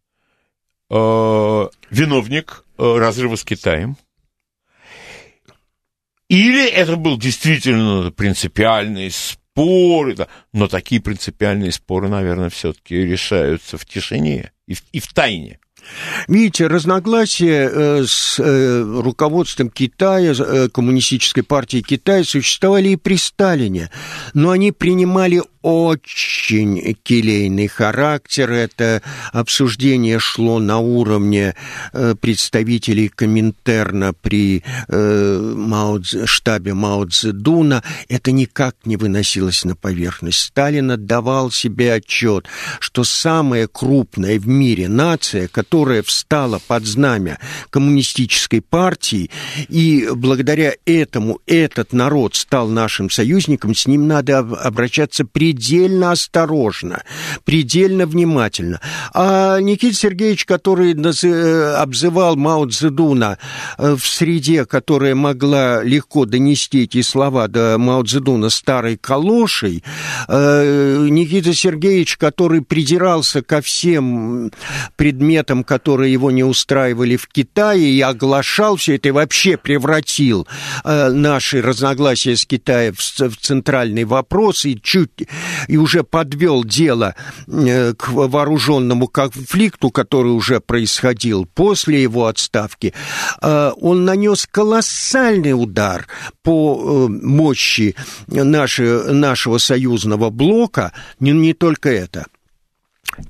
э, виновник э, разрыва с Китаем? Или это был действительно принципиальный спор? Споры, да. Но такие принципиальные споры, наверное, все-таки решаются в тишине и в, и в тайне. Видите, разногласия с руководством Китая, Коммунистической партии Китая, существовали и при Сталине, но они принимали очень келейный характер. Это обсуждение шло на уровне представителей Коминтерна при штабе Мао Цзэдуна. Это никак не выносилось на поверхность. Сталин отдавал себе отчет, что самая крупная в мире нация, которая которая встала под знамя коммунистической партии, и благодаря этому этот народ стал нашим союзником, с ним надо обращаться предельно осторожно, предельно внимательно. А Никита Сергеевич, который обзывал Мао Цзэдуна в среде, которая могла легко донести эти слова до Мао Цзэдуна старой калошей, Никита Сергеевич, который придирался ко всем предметам, которые его не устраивали в Китае, и оглашал все это, и вообще превратил э, наши разногласия с Китаем в, в центральный вопрос, и чуть и уже подвел дело э, к вооруженному конфликту, который уже происходил после его отставки. Э, он нанес колоссальный удар по э, мощи наши, нашего союзного блока, не, не только это.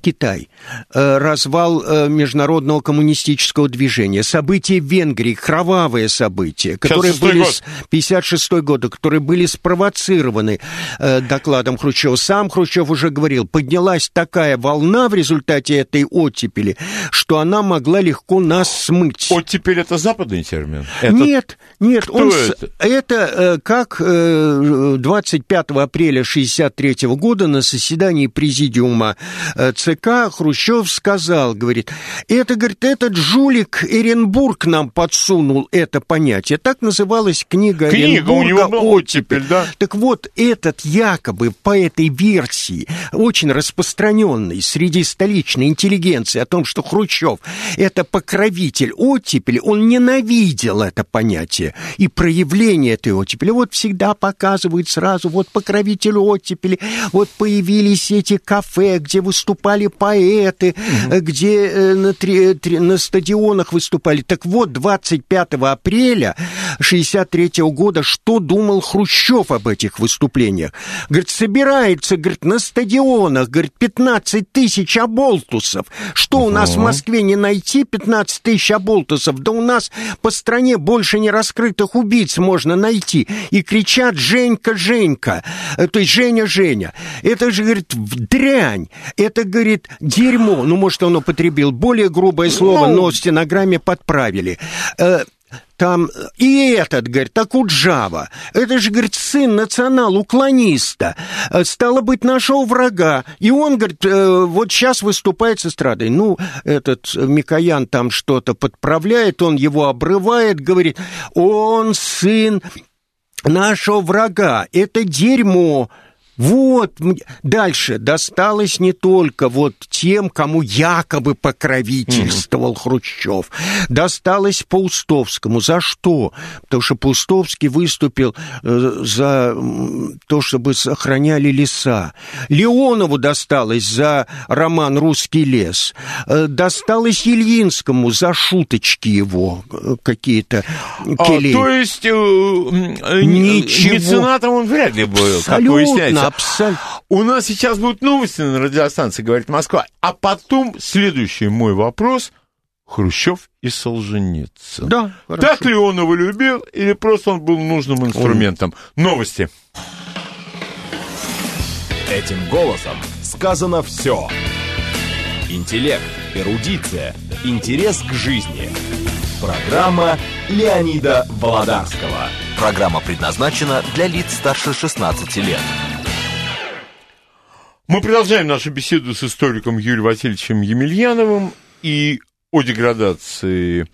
Китай, развал международного коммунистического движения, события в Венгрии, кровавые события, которые были с пятьдесят шестого года, которые были спровоцированы докладом Хрущева. Сам Хрущев уже говорил, поднялась такая волна в результате этой оттепели, что она могла легко нас смыть. Оттепель — это западный термин? Это... Нет, нет. Он... Это? это как двадцать пятого апреля шестьдесят третьего года на заседании президиума ЦК Хрущев сказал, говорит, это, говорит, этот жулик Эренбург нам подсунул это понятие. Так называлась книга, книга Эренбурга. У него была оттепель, да? Так вот, этот якобы по этой версии, очень распространенный среди столичной интеллигенции о том, что Хрущев это покровитель оттепели, он ненавидел это понятие и проявление этой оттепели. Вот всегда показывают сразу, вот покровитель оттепели, вот появились эти кафе, где выступают выступали поэты, mm-hmm. где э, на, три, три, на стадионах выступали. Так вот, двадцать пятого апреля шестьдесят третьего года что думал Хрущев об этих выступлениях? Говорит, собирается, говорит, на стадионах, говорит, пятнадцать тысяч оболтусов. Что uh-huh. у нас в Москве не найти пятнадцать тысяч оболтусов? Да у нас по стране больше нераскрытых убийц можно найти. И кричат «Женька, Женька», то есть «Женя, Женя». Это же, говорит, дрянь. Это, говорит, дерьмо. Ну, может, он употребил более грубое слово, но в стенограмме подправили. там, и этот, говорит, Акуджава, это же, говорит, сын национал-уклониста, стало быть, нашел врага, и он, говорит, вот сейчас выступает с эстрадой. Ну, этот Микоян там что-то подправляет, он его обрывает, говорит, он сын нашего врага, это дерьмо. Вот, дальше досталось не только вот тем, кому якобы покровительствовал mm-hmm. Хрущев, досталось Паустовскому. За что? Потому что Паустовский выступил за то, чтобы сохраняли леса. Леонову досталось за роман «Русский лес». Досталось Ильинскому за шуточки его какие-то келей. А, то есть, э, э, ничего. Меценатом он вряд ли был, абсолютно. Как выясняется. Абсолютно. У нас сейчас будут новости на радиостанции «Говорит Москва», а потом следующий мой вопрос: Хрущев и Солженицын. Да, хорошо. Так ли он его любил, или просто он был нужным инструментом? Он... Новости. Этим голосом сказано все. Интеллект, эрудиция, интерес к жизни. Программа Леонида Володарского. Программа предназначена для лиц старше шестнадцати лет. Мы продолжаем нашу беседу с историком Юрием Васильевичем Емельяновым и о деградации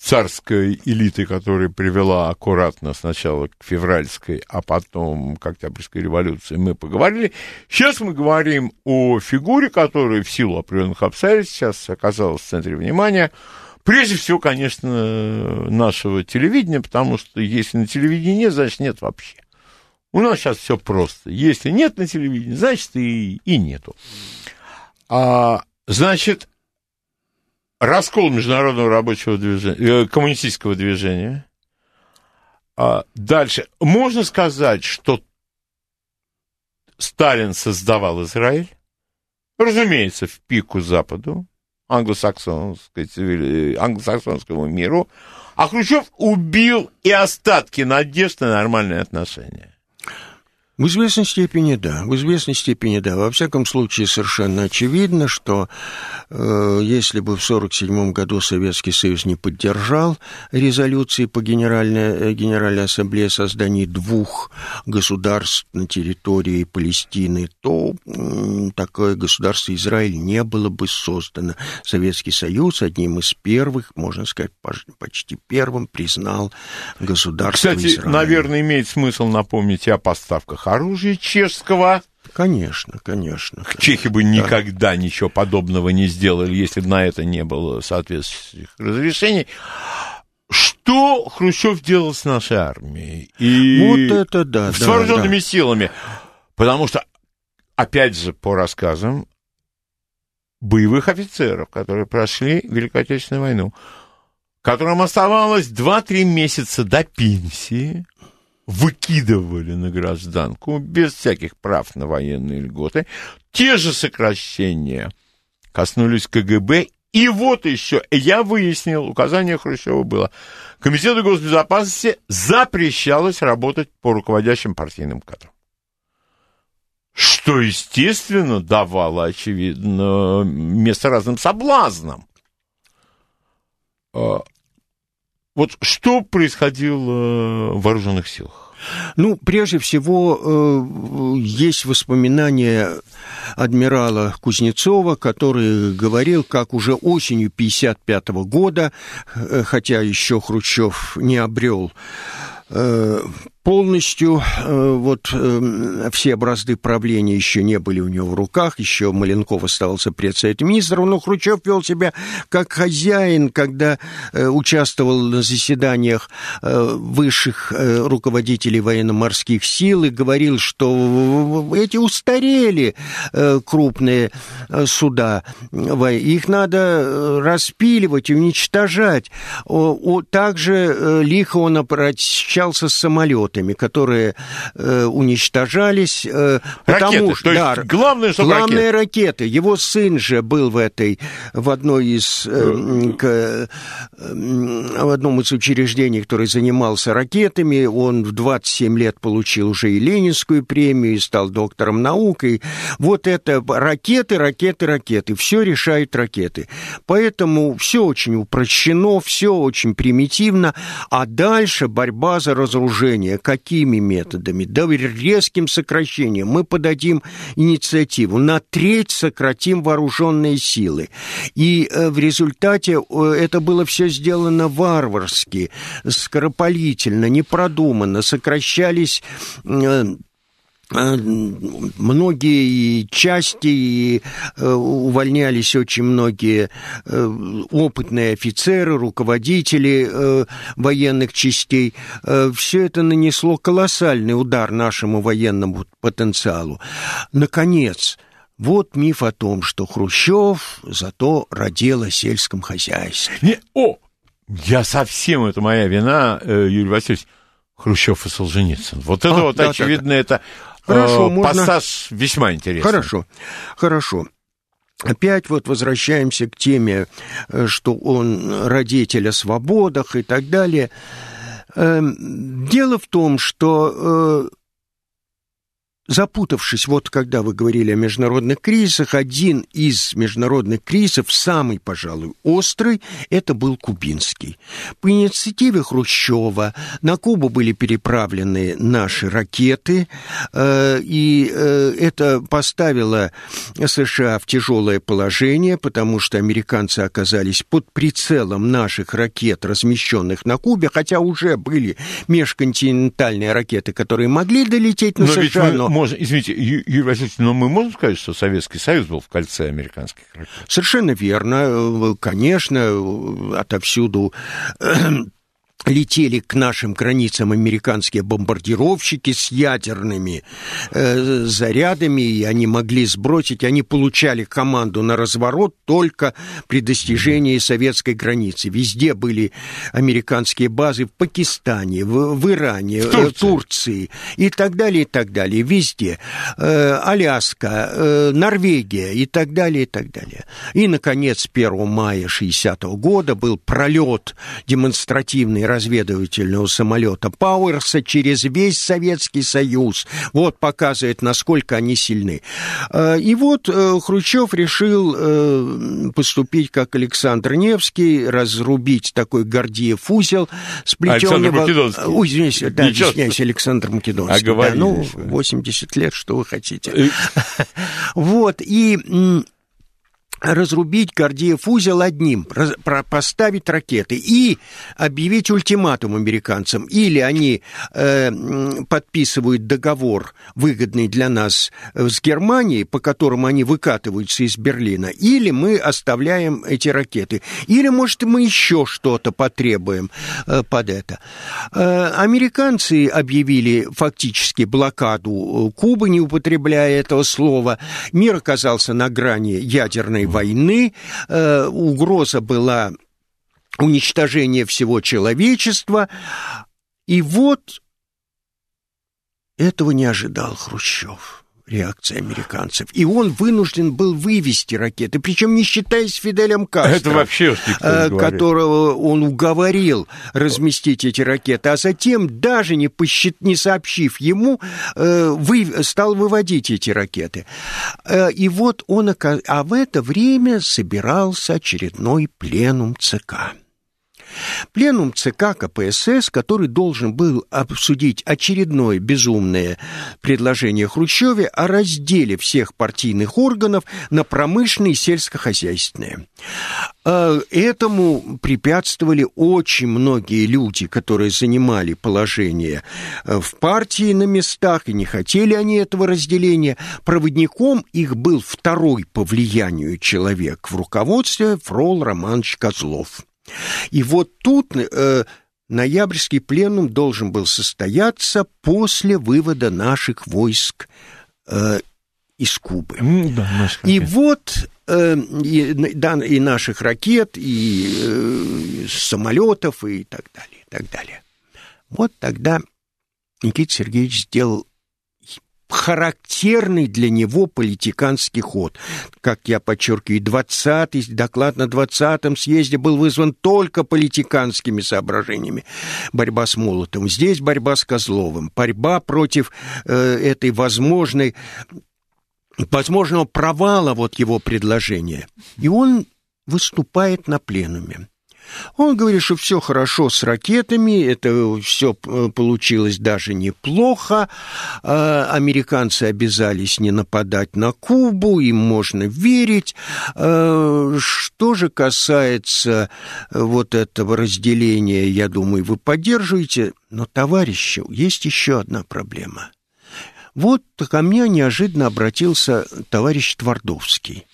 царской элиты, которая привела аккуратно сначала к февральской, а потом к Октябрьской революции, мы поговорили. Сейчас мы говорим о фигуре, которая в силу определенных обстоятельств сейчас оказалась в центре внимания. Прежде всего, конечно, нашего телевидения, потому что если на телевидении нет, значит нет вообще. У нас сейчас все просто. Если нет на телевидении, значит и, и нету. А, значит, раскол международного рабочего движения, коммунистического движения. А дальше. Можно сказать, что Сталин создавал Израиль, разумеется, в пику Западу, англосаксонской цивили... англосаксонскому миру, а Хрущев убил и остатки надежды на нормальные отношения. В известной степени да, в известной степени да. Во всяком случае, совершенно очевидно, что э, если бы в сорок седьмом году Советский Союз не поддержал резолюции по Генеральной, Генеральной Ассамблее о создании двух государств на территории Палестины, то э, такое государство Израиль не было бы создано. Советский Союз одним из первых, можно сказать, почти первым признал государство Израиль. Кстати, наверное, имеет смысл напомнить и о поставках оружия чешского. Конечно, конечно. Чехи бы да. никогда ничего подобного не сделали, если бы на это не было соответствующих разрешений. Что Хрущев делал с нашей армией? И вот это да. С да, вооруженными да. силами. Потому что, опять же, по рассказам боевых офицеров, которые прошли Великую Отечественную войну, которым оставалось два-три месяца до пенсии, выкидывали на гражданку без всяких прав на военные льготы. Те же сокращения коснулись КГБ. И вот еще, я выяснил, указание Хрущева было: Комитету госбезопасности запрещалось работать по руководящим партийным кадрам. Что, естественно, давало, очевидно, место разным соблазнам. Вот что происходило в вооруженных силах? Ну, прежде всего, есть воспоминания адмирала Кузнецова, который говорил, как уже осенью тысяча девятьсот пятьдесят пятого года, хотя еще Хрущев не обрел полностью, вот все бразды правления еще не были у него в руках, еще Маленков оставался председателем министров, но Хрущев вел себя как хозяин, когда участвовал на заседаниях высших руководителей военно-морских сил и говорил, что эти устарели крупные суда, их надо распиливать и уничтожать. Также лихо он обращался с самолетом. самолетами, которые э, уничтожались. Э, потому, ракеты, да, то есть главное, что главные ракеты. ракеты. Его сын же был в этой, в одной из, э, к, э, в одном из учреждений, который занимался ракетами. Он в двадцать семь лет получил уже и Ленинскую премию, и стал доктором наук. И вот это ракеты, ракеты, ракеты. Все решают ракеты. Поэтому все очень упрощено, все очень примитивно. А дальше борьба за разоружение. Какими методами? Да резким сокращением. Мы подадим инициативу. На треть сократим вооруженные силы. И в результате это было все сделано варварски, скоропалительно, непродуманно. Сокращались многие части, и увольнялись очень многие опытные офицеры, руководители военных частей. Все это нанесло колоссальный удар нашему военному потенциалу. Наконец, вот миф о том, что Хрущев зато родил о сельском хозяйстве. Не, о, я совсем, это моя вина, Юрий Васильевич, Хрущев и Солженицын. Вот это а, вот, да, очевидно, да, да. это... Хорошо, можно... Пассаж весьма интересный. Хорошо, хорошо. Опять вот возвращаемся к теме, что он родитель о свободах и так далее. Дело в том, что, запутавшись, вот когда вы говорили о международных кризисах, один из международных кризисов, самый, пожалуй, острый, это был кубинский. По инициативе Хрущева на Кубу были переправлены наши ракеты, э, и э, это поставило США в тяжелое положение, потому что американцы оказались под прицелом наших ракет, размещенных на Кубе, хотя уже были межконтинентальные ракеты, которые могли долететь на но США, но... Можно, извините, Юрий Васильевич, но мы можем сказать, что Советский Союз был в кольце американских ракет? Совершенно верно. Конечно, отовсюду летели к нашим границам американские бомбардировщики с ядерными э, зарядами, и они могли сбросить, они получали команду на разворот только при достижении советской границы. Везде были американские базы в Пакистане, в, в Иране, в Турции. Э, Турции и так далее, и так далее. Везде. Э, Аляска, э, Норвегия и так далее, и так далее. И, наконец, первого мая шестидесятого года был пролет демонстративный разведывательного самолета Пауэрса через весь Советский Союз. Вот показывает, насколько они сильны. И вот Хрущев решил поступить как Александр Невский, разрубить такой Гордиев узел, сплетенный... Александр Македонский. Ой, извиняюсь, да, извиняюсь, Александр Македонский. А да, ну, восемьдесят лет, что вы хотите. Вот, и... разрубить Гордиев узел одним, раз, про, поставить ракеты и объявить ультиматум американцам. Или они э, подписывают договор, выгодный для нас, с Германией, по которому они выкатываются из Берлина, или мы оставляем эти ракеты. Или, может, мы еще что-то потребуем э, под это. Э, американцы объявили фактически блокаду Кубы, не употребляя этого слова. Мир оказался на грани ядерной войны, э, угроза была уничтожение всего человечества, и вот этого не ожидал Хрущев, реакция американцев. И он вынужден был вывести ракеты, причем не считаясь Фиделем Кастро. Это вообще, э, которого он уговорил разместить эти ракеты, а затем, даже не, посчит... не сообщив ему, э, вы... стал выводить эти ракеты. Э, и вот он... Оказ... А в это время собирался очередной пленум ЦК. Пленум ЦК КПСС, который должен был обсудить очередное безумное предложение Хрущева о разделе всех партийных органов на промышленные и сельскохозяйственные. Этому препятствовали очень многие люди, которые занимали положение в партии на местах, и не хотели они этого разделения. Проводником их был второй по влиянию человек в руководстве Фрол Романович Козлов. И вот тут э, ноябрьский пленум должен был состояться после вывода наших войск э, из Кубы. Да, и вот э, и, да, и наших ракет, и э, самолетов, и так далее, и так далее. Вот тогда Никита Сергеевич сделал характерный для него политиканский ход. Как я подчеркиваю, двадцатый, доклад на двадцатом съезде был вызван только политиканскими соображениями. Борьба с Молотовым. Здесь борьба с Козловым. Борьба против э, этой возможной, возможного провала вот его предложения. И он выступает на пленуме. Он говорит, что все хорошо с ракетами, это все получилось даже неплохо, американцы обязались не нападать на Кубу, им можно верить. Что же касается вот этого разделения, я думаю, вы поддерживаете, но, товарищи, есть еще одна проблема. Вот ко мне неожиданно обратился товарищ Твардовский.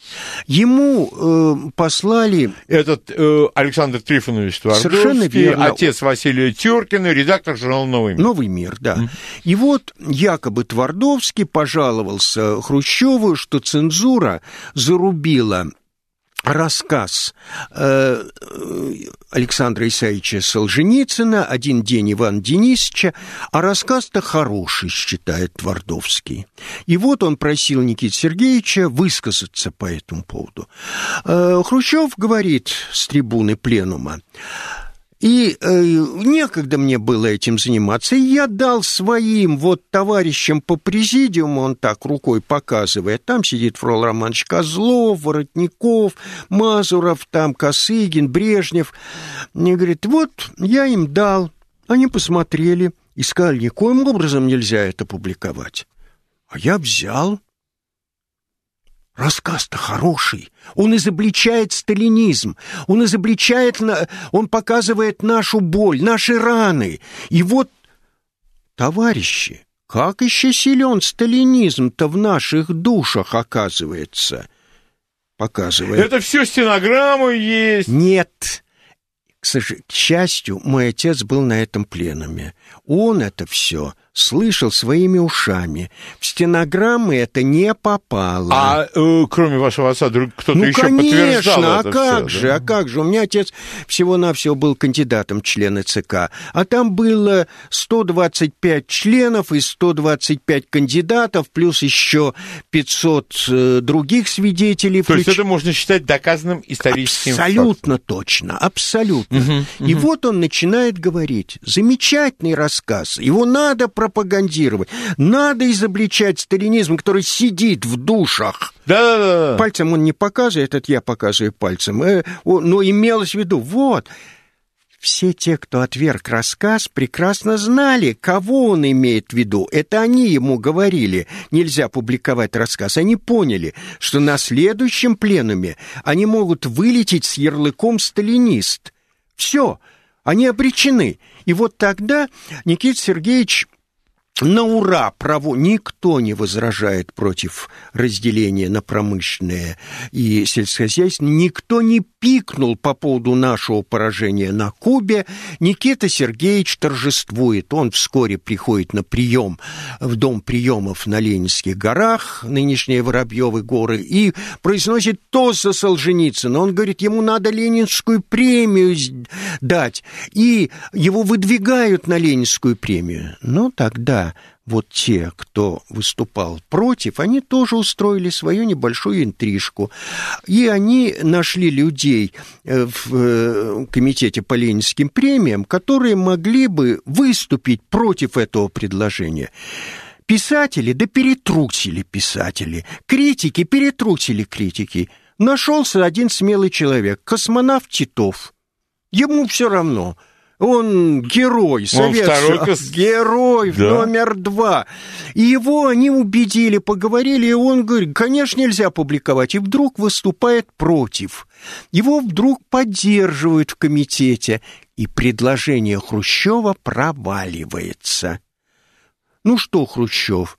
Ему э, послали... Этот э, Александр Трифонович Твардовский, совершенно верно, отец Василия Теркина, редактор журнала «Новый мир». «Новый мир», да. Mm. И вот якобы Твардовский пожаловался Хрущеву, что цензура зарубила рассказ э, Александра Исаевича Солженицына «Один день Ивана Денисовича», а рассказ-то хороший, считает Твардовский. И вот он просил Никиты Сергеевича высказаться по этому поводу. Э, Хрущев говорит с трибуны пленума: и э, некогда мне было этим заниматься, и я дал своим вот товарищам по президиуму, он так рукой показывает, там сидит Фрол Романович Козлов, Воротников, Мазуров, там Косыгин, Брежнев, мне говорит, вот я им дал, они посмотрели и сказали, никоим образом нельзя это публиковать, а я взял. Рассказ-то хороший. Он изобличает сталинизм. Он изобличает, он показывает нашу боль, наши раны. И вот, товарищи, как еще силен сталинизм-то в наших душах, оказывается, показывает. Это все стенограммы есть. Нет. К счастью, мой отец был на этом пленуме. Он это все слышал своими ушами. В стенограммы это не попало. А э, кроме вашего отца, кто-то ну, еще конечно, подтверждал а это как все, же, да? А как же? У меня отец всего-навсего был кандидатом в члены ЦК. А там было сто двадцать пять членов и сто двадцать пять кандидатов, плюс еще пятьсот э, других свидетелей. То включ... есть это можно считать доказанным историческим абсолютно фактом. Точно, абсолютно. Угу, и угу. Вот он начинает говорить. Замечательный рассказ. Его надо пропустить. Пропагандировать. Надо изобличать сталинизм, который сидит в душах. Да-да-да. Пальцем он не показывает, это я показываю пальцем. Но имелось в виду, вот, все те, кто отверг рассказ, прекрасно знали, кого он имеет в виду. Это они ему говорили, нельзя публиковать рассказ. Они поняли, что на следующем пленуме они могут вылететь с ярлыком «сталинист». Все, они обречены. И вот тогда Никита Сергеевич... На ура! Право. Никто не возражает против разделения на промышленное и сельскохозяйственное. Никто не пикнул по поводу нашего поражения на Кубе. Никита Сергеевич торжествует. Он вскоре приходит на прием в дом приемов на Ленинских горах, нынешние Воробьевы горы, и произносит тост за Солженицына. Он говорит, ему надо Ленинскую премию дать. И его выдвигают на Ленинскую премию. Но тогда вот те, кто выступал против, они тоже устроили свою небольшую интрижку. И они нашли людей в комитете по Ленинским премиям, которые могли бы выступить против этого предложения. Писатели, да перетрусили писатели, критики, перетрусили критики. Нашелся один смелый человек, космонавт Титов. Ему все равно. Он герой, советский герой, да. Номер два. И его они убедили, поговорили, и он говорит, конечно, нельзя публиковать. И вдруг выступает против. Его вдруг поддерживают в комитете, и предложение Хрущева проваливается. Ну что, Хрущев?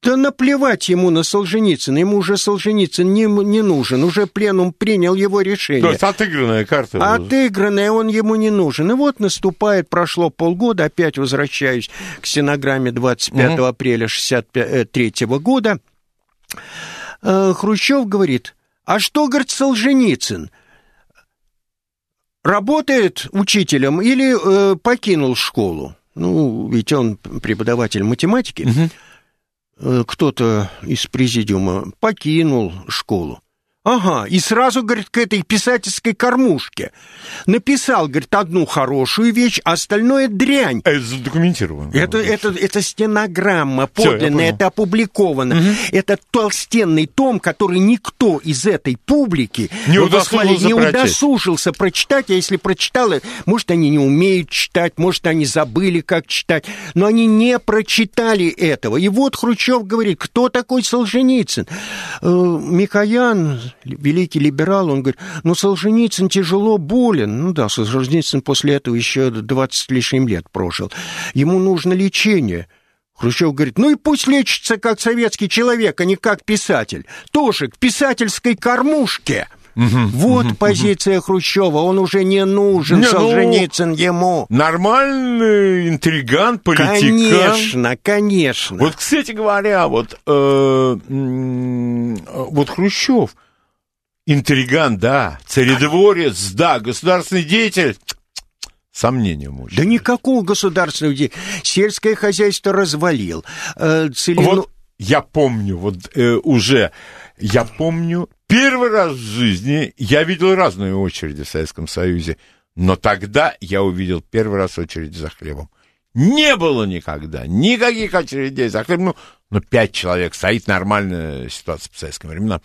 Да наплевать ему на Солженицына, ему уже Солженицын не, не нужен, уже пленум принял его решение. То есть отыгранная карта. Отыгранная, он ему не нужен. И вот наступает, прошло полгода, опять возвращаюсь к стенограмме двадцать пятого угу. апреля шестьдесят третьего года. Хрущев говорит, а что, говорит, Солженицын? Работает учителем или э, покинул школу? Ну, ведь он преподаватель математики. Угу. Кто-то из президиума покинул школу. Ага, и сразу, говорит, к этой писательской кормушке. Написал, говорит, одну хорошую вещь, а остальное дрянь. Это задокументировано. Это, это, это стенограмма подлинная, это опубликовано. Угу. Это толстенный том, который никто из этой публики не, удосужился, не удосужился прочитать. А если прочитал, может, они не умеют читать, может, они забыли, как читать. Но они не прочитали этого. И вот Хрущев говорит, кто такой Солженицын? Микоян... великий либерал, он говорит, ну, Солженицын тяжело болен. Ну да, Солженицын после этого еще двадцать с лишним лет прожил. Ему нужно лечение. Хрущев говорит, ну и пусть лечится как советский человек, а не как писатель. Тоже к писательской кормушке. Угу, вот угу, позиция угу. Хрущева, он уже не нужен, не, Солженицын ну, ему. Нормальный интригант, политикан. Конечно, конечно. Вот, кстати говоря, вот, э, вот Хрущев, интриган, да, царедворец, да, государственный деятель, сомнения мучают. Да никакого государственного деятеля. Сельское хозяйство развалил. Э, целину... Вот я помню, вот э, уже, я помню... Первый раз в жизни я видел разные очереди в Советском Союзе, но тогда я увидел первый раз очереди за хлебом. Не было никогда никаких очередей за хлебом. Ну, ну пять человек стоит, нормальная ситуация по советским временам.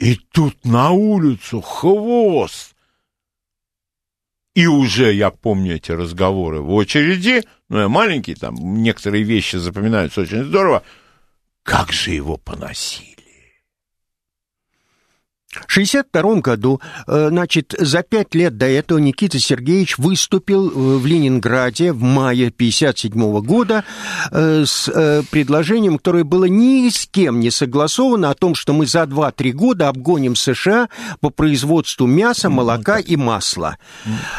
И тут на улицу хвост. И уже я помню эти разговоры в очереди. Ну, я маленький, там некоторые вещи запоминаются очень здорово. Как же его поносили. В шестьдесят втором году, значит, за пять лет до этого Никита Сергеевич выступил в Ленинграде в мае пятьдесят седьмого года с предложением, которое было ни с кем не согласовано, о том, что мы за два-три года обгоним США по производству мяса, молока и масла.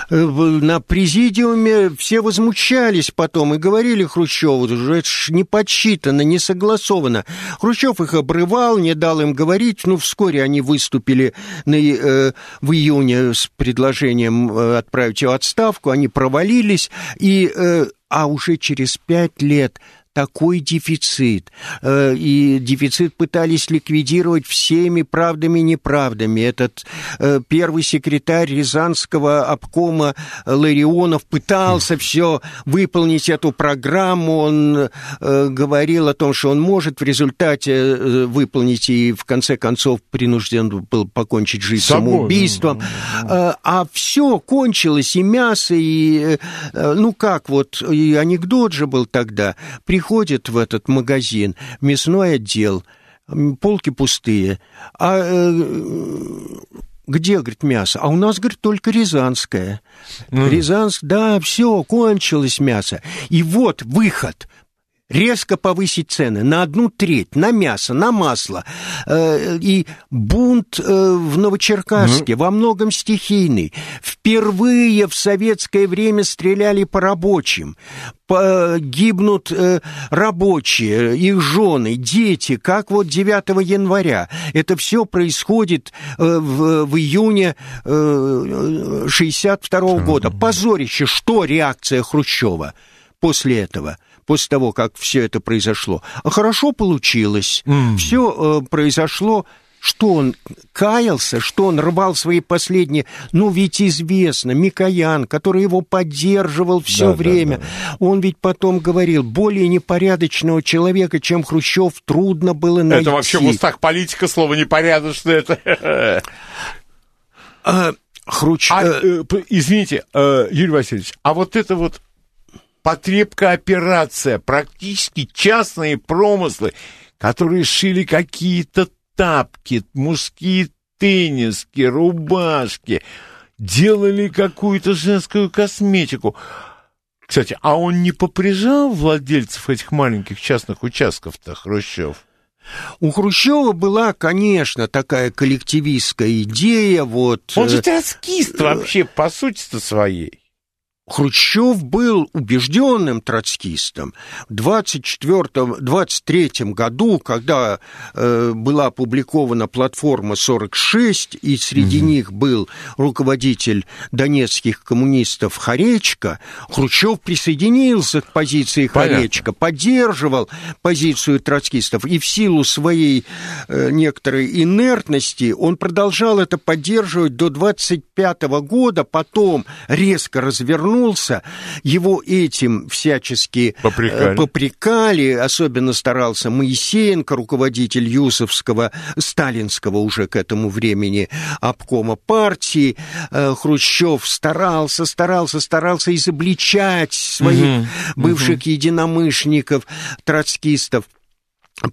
На президиуме все возмущались потом и говорили Хрущеву, это ж не подсчитано, не согласовано. Хрущев их обрывал, не дал им говорить, но вскоре они выступили в июне с предложением отправить его в отставку, они провалились, и, а уже через пять лет такой дефицит, и дефицит пытались ликвидировать всеми правдами и неправдами. Этот первый секретарь Рязанского обкома Ларионов пытался все выполнить эту программу, он говорил о том, что он может в результате выполнить, и в конце концов принужден был покончить жизнь самоубийством. А все кончилось, и мясо, и, ну как, вот, и анекдот же был тогда, ходит в этот магазин, мясной отдел, полки пустые. А э, где, говорит, мясо? А у нас, говорит, только рязанское. Mm. Рязанское, да, все, кончилось мясо. И вот выход. Резко повысить цены на одну треть, на мясо, на масло. И бунт в Новочеркасске mm-hmm. во многом стихийный. Впервые в советское время стреляли по рабочим. Погибнут рабочие, их жены, дети, как вот девятого января. Это все происходит в, в июне шестьдесят второго года. Позорище, что реакция Хрущева после этого? После того, как все это произошло. А хорошо получилось. Mm. Все э, произошло, что он каялся, что он рвал свои последние... Ну, ведь известно, Микоян, который его поддерживал все да, время, да, да. он ведь потом говорил, более непорядочного человека, чем Хрущев, трудно было найти. Это вообще в устах политика слово «непорядочное». Это... А, Хруч... а, э, извините, э, Юрий Васильевич, а вот это вот потребкооперация, практически частные промыслы, которые шили какие-то тапки, мужские тенниски, рубашки, делали какую-то женскую косметику. Кстати, а он не поприжал владельцев этих маленьких частных участков-то, Хрущев? У Хрущева была, конечно, такая коллективистская идея. Вот, он же троцкист вообще по сути-то своей. Хрущев был убежденным троцкистом. В двадцать четвёртом — двадцать третьем году, когда э, была опубликована платформа сорок шесть, и среди угу. них был руководитель донецких коммунистов Харечко, Хрущев присоединился к позиции Харечко, поддерживал позицию троцкистов, и в силу своей э, некоторой инертности он продолжал это поддерживать до двадцать пятого года, потом резко развернулся. Его этим всячески попрекали. попрекали, особенно старался Моисеенко, руководитель Юсовского, сталинского уже к этому времени обкома партии. Хрущев старался, старался, старался изобличать своих угу, бывших угу. единомышленников, троцкистов.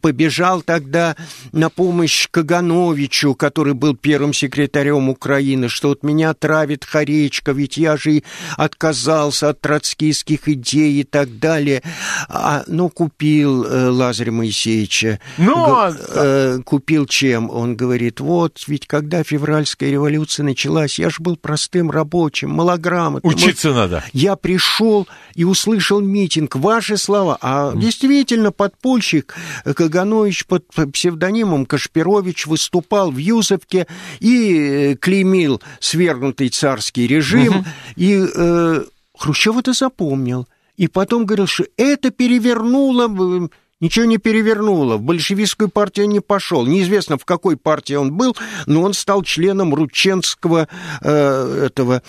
Побежал тогда на помощь Кагановичу, который был первым секретарем Украины, что вот меня травит Харечко, ведь я же и отказался от троцкистских идей и так далее. А, но купил э, Лазаря Моисеевича. Но... Г- э, купил чем? Он говорит, вот, ведь когда февральская революция началась, я же был простым рабочим, малограмотным. Учиться вот, надо. Я пришел и услышал митинг, ваши слова. А mm. действительно, подпольщик... Каганович под псевдонимом Кашпирович выступал в Юзовке и клеймил свергнутый царский режим. Угу. И э, Хрущев это запомнил. И потом говорил, что это перевернуло... Ничего не перевернуло. В большевистскую партию он не пошел. Неизвестно, в какой партии он был, но он стал членом Рученского э, этого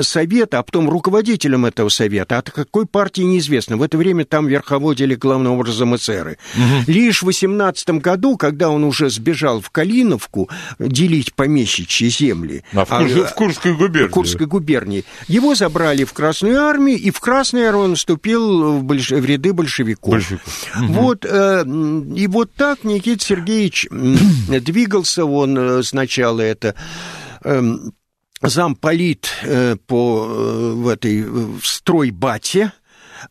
совета, а потом руководителем этого совета. От какой партии неизвестно. В это время там верховодили главным образом эсеры. Угу. Лишь в восемнадцатом году, когда он уже сбежал в Калиновку делить помещичьи земли. А в, Кур... а, в Курской губернии. В Курской губернии. Его забрали в Красную армию, и в Красную армию он вступил в, больш... в ряды большевиков. Большевиков. Угу. Вот и вот так Никита Сергеевич двигался, он сначала это замполит по, в этой в стройбате,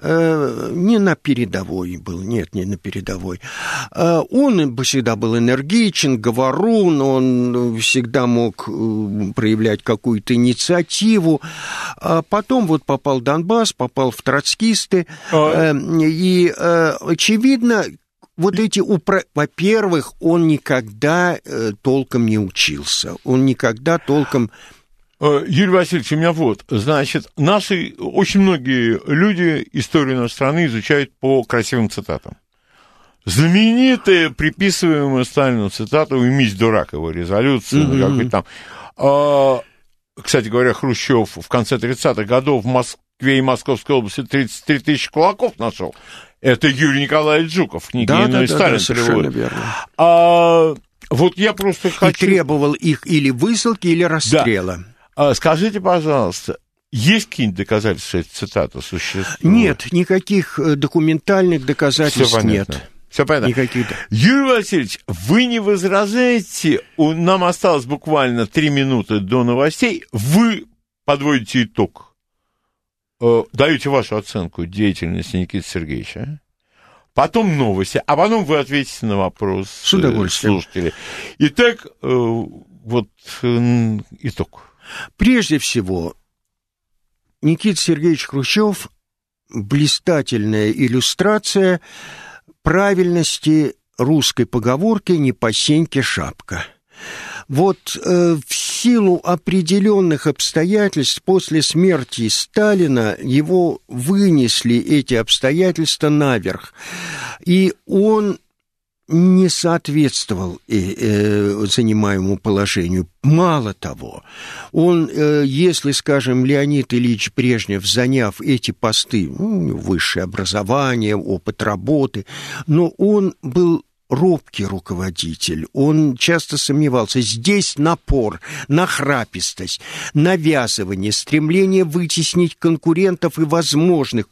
не на передовой был, нет, не на передовой. Он всегда был энергичен, говорун, он всегда мог проявлять какую-то инициативу. А потом вот попал в Донбасс, попал в троцкисты. А... И, очевидно, вот эти... Упро... Во-первых, он никогда толком не учился. Он никогда толком... Юрий Васильевич, у меня вот, значит, наши, очень многие люди историю нашей страны изучают по красивым цитатам. Знаменитая, приписываемая Сталину цитата «Уймись, дурак», его резолюция, mm-hmm. какой-то там. А, кстати говоря, Хрущев в конце тридцатых годов в Москве и Московской области тридцать три тысячи кулаков нашел. Это Юрий Николаевич Жуков в книге да, «Иной да, Сталин» да, совершенно верно. А, вот я просто хочу... И требовал их или высылки, или расстрела. Да. Скажите, пожалуйста, есть какие-нибудь доказательства, эта цитата существует? Нет, никаких документальных доказательств Всё нет. Все понятно. Никаких... Юрий Васильевич, вы не возражаете? Нам осталось буквально три минуты до новостей. Вы подводите итог. Даете вашу оценку деятельности Никиты Сергеевича. Потом новости, а потом вы ответите на вопрос с удовольствием слушателей. Итак, вот итог. Прежде всего, Никита Сергеевич Хрущев – блистательная иллюстрация правильности русской поговорки «не по сеньке шапка». Вот э, в силу определенных обстоятельств после смерти Сталина его вынесли эти обстоятельства наверх, и он... не соответствовал занимаемому положению. Мало того, он, если, скажем, Леонид Ильич Брежнев, заняв эти посты, ну, высшее образование, опыт работы, но он был робкий руководитель, он часто сомневался. Здесь напор, нахрапистость, навязывание, стремление вытеснить конкурентов и возможных,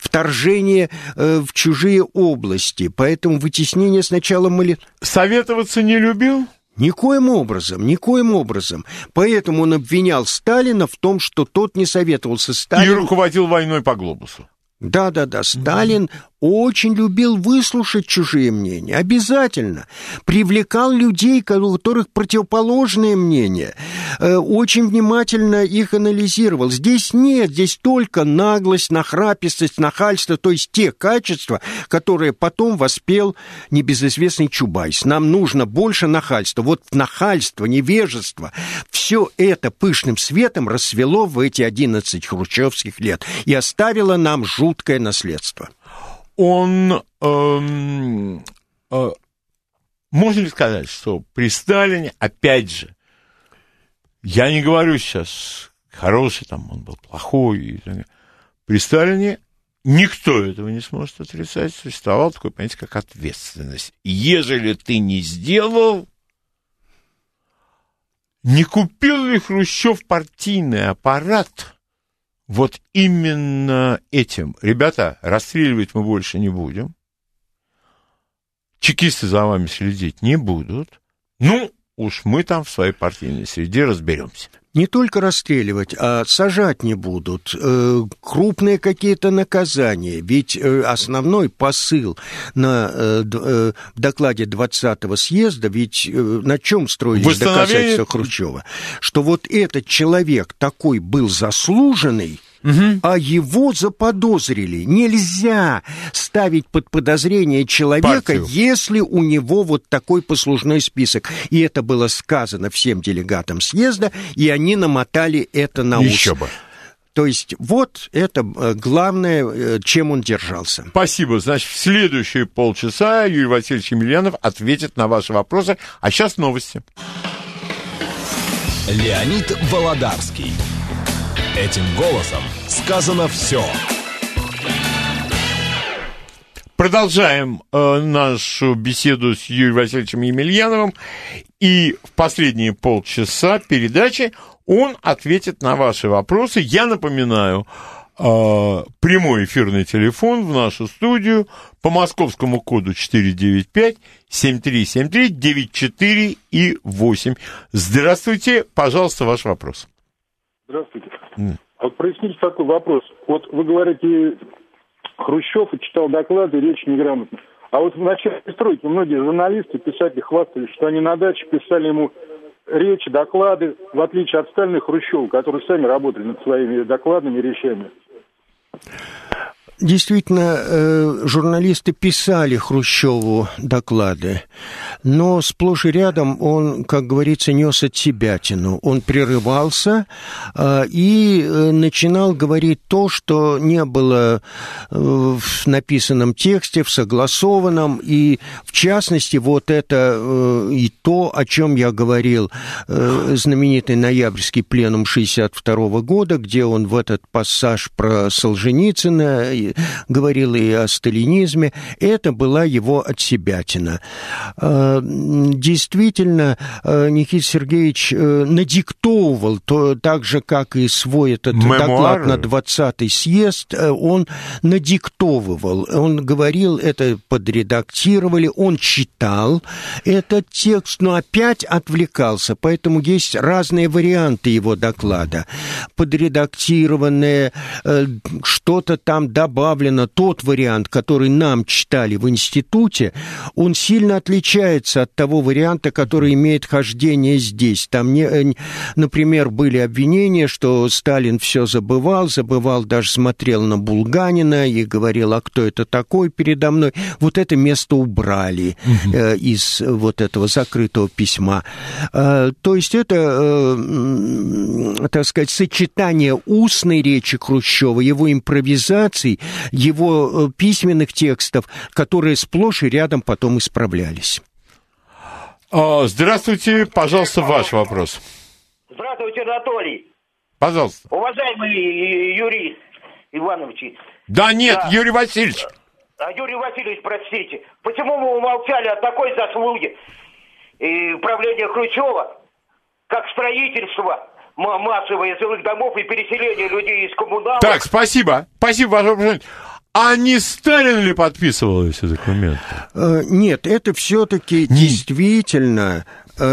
вторжение э, в чужие области. Поэтому вытеснение сначала мали... Советоваться не любил? Никоим образом, никоим образом. Поэтому он обвинял Сталина в том, что тот не советовался Сталину. И руководил войной по глобусу. Да-да-да, Сталин... Mm-hmm. очень любил выслушать чужие мнения, обязательно. Привлекал людей, у которых противоположные мнения, очень внимательно их анализировал. Здесь нет, здесь только наглость, нахрапистость, нахальство, то есть те качества, которые потом воспел небезызвестный Чубайс. Нам нужно больше нахальства. Вот нахальство, невежество, все это пышным светом расцвело в эти одиннадцать хрущевских лет и оставило нам жуткое наследство. Он, эм, э, можно ли сказать, что при Сталине, опять же, я не говорю сейчас, хороший там он был, плохой, при Сталине никто этого не сможет отрицать, существовало такое понятие, как ответственность. Ежели ты не сделал, не купил ли Хрущев партийный аппарат? Вот именно этим. Ребята, расстреливать мы больше не будем. Чекисты за вами следить не будут. Ну, уж мы там в своей партийной среде разберемся. Не только расстреливать, а сажать не будут. Крупные какие-то наказания. Ведь основной посыл на докладе двадцатого съезда, ведь на чем строились доказательства Хрущева? Что вот этот человек такой был заслуженный, угу. а его заподозрили. Нельзя ставить под подозрение человека, партию, если у него вот такой послужной список. И это было сказано всем делегатам съезда, и они намотали это на ус. Еще бы. То есть вот это главное, чем он держался. Спасибо. Значит, в следующие полчаса Юрий Васильевич Емельянов ответит на ваши вопросы. А сейчас новости. Леонид Володарский. Этим голосом сказано все. Продолжаем э, нашу беседу с Юрием Васильевичем Емельяновым. И в последние полчаса передачи он ответит на ваши вопросы. Я напоминаю, э, прямой эфирный телефон в нашу студию по московскому коду четыре девять пять семь три семь три девять четыре восемь. Здравствуйте, пожалуйста, ваш вопрос. Здравствуйте. А вот проясните такой вопрос. Вот вы говорите, Хрущев читал доклады, речь неграмотно. А вот в начале перестройки многие журналисты, писатели хвастались, что они на даче писали ему речи, доклады, в отличие от Сталина и Хрущева, которые сами работали над своими докладами, речами. Действительно, журналисты писали Хрущеву доклады, но сплошь и рядом он, как говорится, нес от себя тяну. Он прерывался и начинал говорить то, что не было в написанном тексте, в согласованном, и в частности, вот это и то, о чем я говорил, знаменитый ноябрьский пленум шестьдесят второго года, где он в этот пассаж про Солженицына и говорил и о сталинизме, это была его отсебятина. Действительно, Никита Сергеевич надиктовывал, то, так же, как и свой этот мемуары, доклад на двадцатый съезд, он надиктовывал, он говорил, это подредактировали, он читал этот текст, но опять отвлекался, поэтому есть разные варианты его доклада. Подредактированные, что-то там добавленное, добавлено, тот вариант, который нам читали в институте, он сильно отличается от того варианта, который имеет хождение здесь. Там, не, например, были обвинения, что Сталин все забывал, забывал, даже смотрел на Булганина и говорил, а кто это такой передо мной? Вот это место убрали угу. э, из вот этого закрытого письма. Э, то есть это, э, так сказать, сочетание устной речи Хрущева, его импровизации, его письменных текстов, которые сплошь и рядом потом исправлялись. Здравствуйте, пожалуйста, ваш вопрос. Здравствуйте, Анатолий. Пожалуйста. Уважаемый Юрий Иванович. Да нет, да. Юрий Васильевич. Юрий Васильевич, простите. Почему мы умолчали о такой заслуге правления Хрущева, как строительство массовые жилых домов и переселение людей из коммуналов. Так, спасибо. Спасибо, ваше уважение. А не Сталин ли подписывал эти документы? Нет, это все-таки не. действительно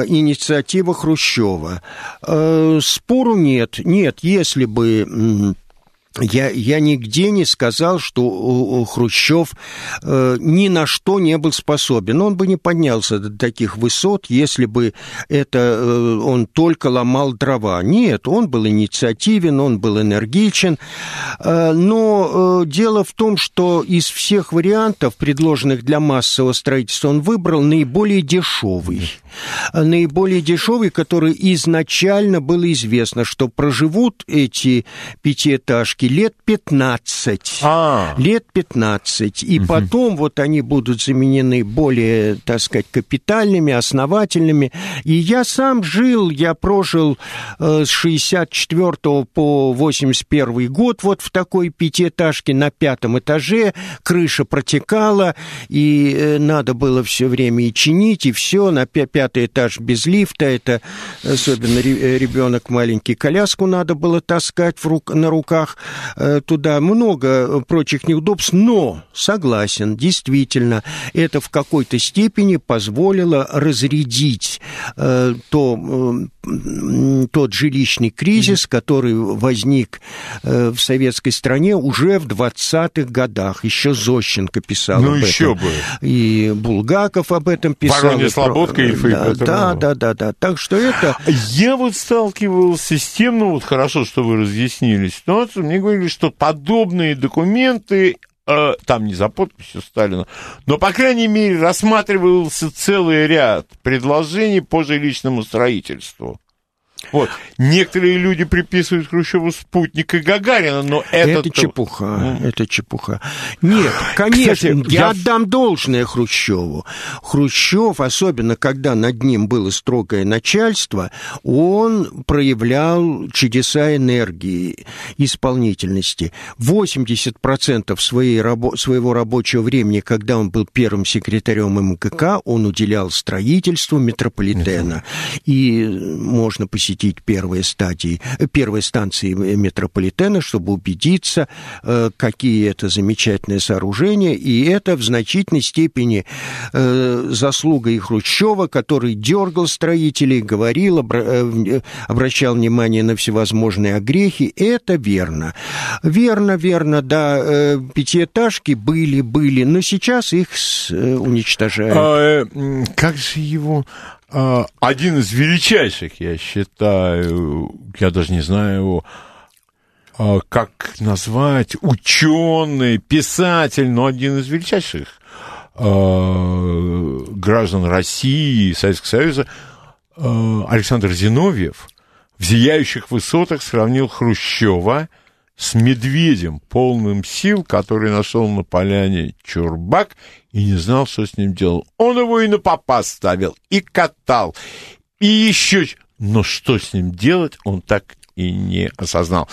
инициатива Хрущева. Спору нет. Нет, если бы Я, я нигде не сказал, что Хрущев э, ни на что не был способен. Он бы не поднялся до таких высот, если бы это э, он только ломал дрова. Нет, он был инициативен, он был энергичен. Э, но э, дело в том, что из всех вариантов, предложенных для массового строительства, он выбрал наиболее дешевый. Наиболее дешевый, который изначально было известно, что проживут эти пятиэтажки лет пятнадцать. А-а-а. Лет пятнадцать. И угу. потом вот они будут заменены более, так сказать, капитальными, основательными. И я сам жил, я прожил э, с шестьдесят четвёртого по восемьдесят первый год вот в такой пятиэтажке на пятом этаже. Крыша протекала, и э, надо было все время и чинить, и все. На пя- пятый этаж без лифта. Это особенно ре- ребенок маленький. Коляску надо было таскать в рук- на руках. Туда много прочих неудобств, но, согласен, действительно, это в какой-то степени позволило разрядить э, то, э, тот жилищный кризис, который возник э, в советской стране уже в двадцатых годах. Еще Зощенко писал ну, об этом. Еще бы. И Булгаков об этом писал. Воронья Слободка и Ильфы. Да, да, да, да, да. Так что это... Я вот сталкивался с тем, ну вот хорошо, что вы разъяснили ситуацию, мне говорили, что подобные документы, э, там не за подписью Сталина, но, по крайней мере, рассматривался целый ряд предложений по жилищному строительству. Вот. Некоторые люди приписывают Хрущеву спутника Гагарина, но это... Это чепуха, mm. это чепуха. Нет, конечно, Кстати, я... я отдам должное Хрущеву. Хрущев, особенно когда над ним было строгое начальство, он проявлял чудеса энергии, исполнительности. восемьдесят процентов своей рабо- своего рабочего времени, когда он был первым секретарем МГК, он уделял строительству метрополитена. Mm-hmm. И можно посетить Первые стадии, первые станции метрополитена, чтобы убедиться, какие это замечательные сооружения. И это в значительной степени заслуга и Хрущева, который дергал строителей, говорил, обращал внимание на всевозможные огрехи. Это верно. Верно, верно, да, пятиэтажки были, были, но сейчас их уничтожают. А, как же его... Один из величайших, я считаю, я даже не знаю его, как назвать, ученый, писатель, но один из величайших граждан России, Советского Союза, Александр Зиновьев в «Зияющих высотах» сравнил Хрущева с медведем, полным сил, который нашел на поляне чурбак и не знал, что с ним делал. Он его и на попа ставил, и катал, и еще... Но что с ним делать, он так и не осознал.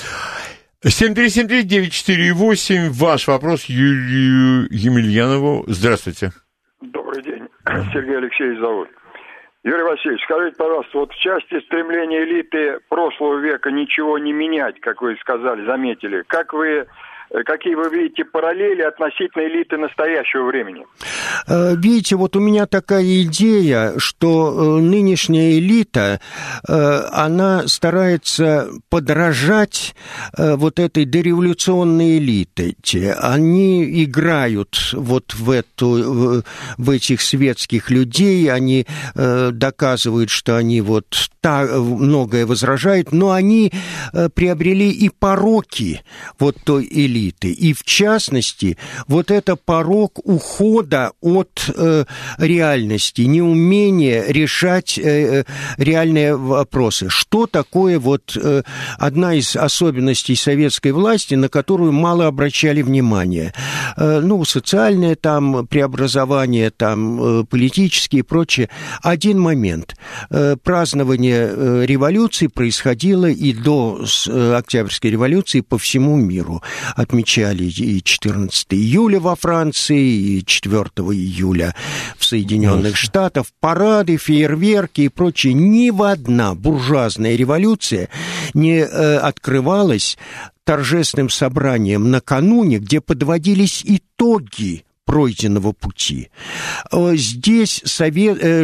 семь три семь три девять четыре восемь, ваш вопрос Юрию Емельянову. Здравствуйте. Добрый день. Сергей Алексеевич зовут. Юрий Васильевич, скажите, пожалуйста, вот в части стремления элиты прошлого века ничего не менять, как вы сказали, заметили, как вы... Какие вы видите параллели относительно элиты настоящего времени? Видите, вот у меня такая идея, что нынешняя элита, она старается подражать вот этой дореволюционной элите. Они играют вот в, эту, в этих светских людей, они доказывают, что они вот так многое возражают, но они приобрели и пороки вот той элиты. И, в частности, вот это порок ухода от э, реальности, неумение решать э, реальные вопросы. Что такое вот э, одна из особенностей советской власти, на которую мало обращали внимания? Э, ну, социальное там преобразование, там, э, политические и прочее. Один момент. Э, празднование э, революции происходило и до э, Октябрьской революции по всему миру. Отмечали и четырнадцатого июля во Франции, и четвёртого июля в Соединенных Штатах, парады, фейерверки и прочее. Ни в одна буржуазная революция не э, открывалась торжественным собранием накануне, где подводились итоги пройденного пути. Здесь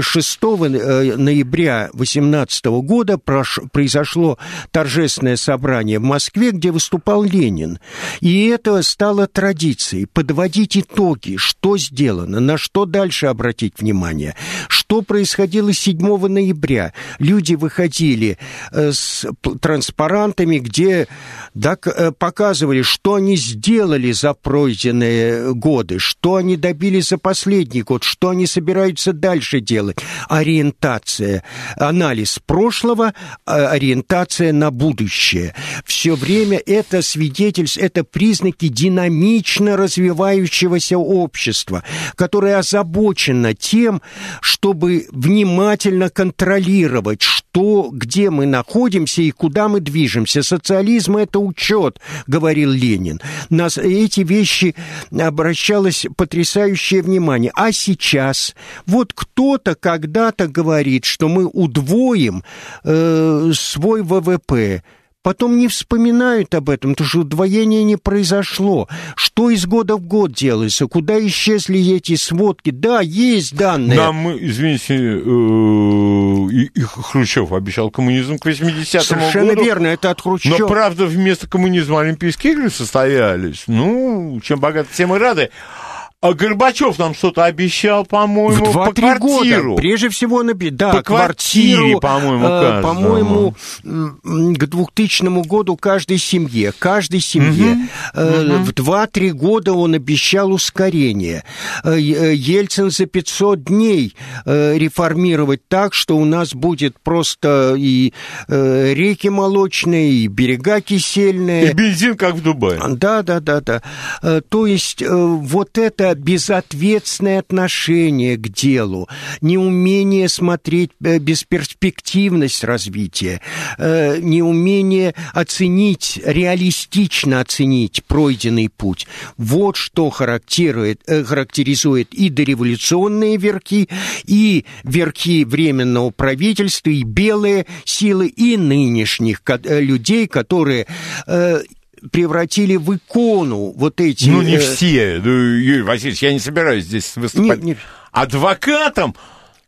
шестого ноября восемнадцатого года произошло торжественное собрание в Москве, где выступал Ленин. И это стало традицией подводить итоги, что сделано, на что дальше обратить внимание, что происходило седьмого ноября. Люди выходили с транспарантами, где показывали, что они сделали за пройденные годы, что что они добились за последний год, что они собираются дальше делать. Ориентация, анализ прошлого, ориентация на будущее. Все время это свидетельство, это признаки динамично развивающегося общества, которое озабочено тем, чтобы внимательно контролировать, что, где мы находимся и куда мы движемся. Социализм – это учет, говорил Ленин. На эти вещи обращалось потрясающее внимание. А сейчас вот кто-то когда-то говорит, что мы удвоим э, свой вэ вэ пэ. Потом не вспоминают об этом, потому что удвоение не произошло. Что из года в год делается? Куда исчезли эти сводки? Да, есть данные. Нам, извините, Хрущев обещал коммунизм к восьмидесятому Совершенно году. Верно, это от Хрущева. Но, правда, вместо коммунизма Олимпийские игры состоялись. Ну, чем богаты, тем и рады. А Горбачев нам что-то обещал, по-моему, в по квартиру. Года. Прежде всего, он обещал, да, по квартиру, квартиру, по-моему, э, по-моему, к двухтысячному году каждой семье, каждой семье. Угу. Э, угу. В два-три года он обещал ускорение. Ельцин за пятьсот дней реформировать так, что у нас будет просто и реки молочные, и берега кисельные. И бензин, как в Дубае. Да, да, да, да. То есть, вот это безответственное отношение к делу, неумение смотреть, бесперспективность развития, неумение оценить, реалистично оценить пройденный путь. Вот что характеризует, характеризует и дореволюционные верхи, и верхи Временного правительства, и белые силы, и нынешних людей, которые... превратили в икону вот эти... Ну, не все, Юрий Васильевич, я не собираюсь здесь выступать не, не... адвокатом,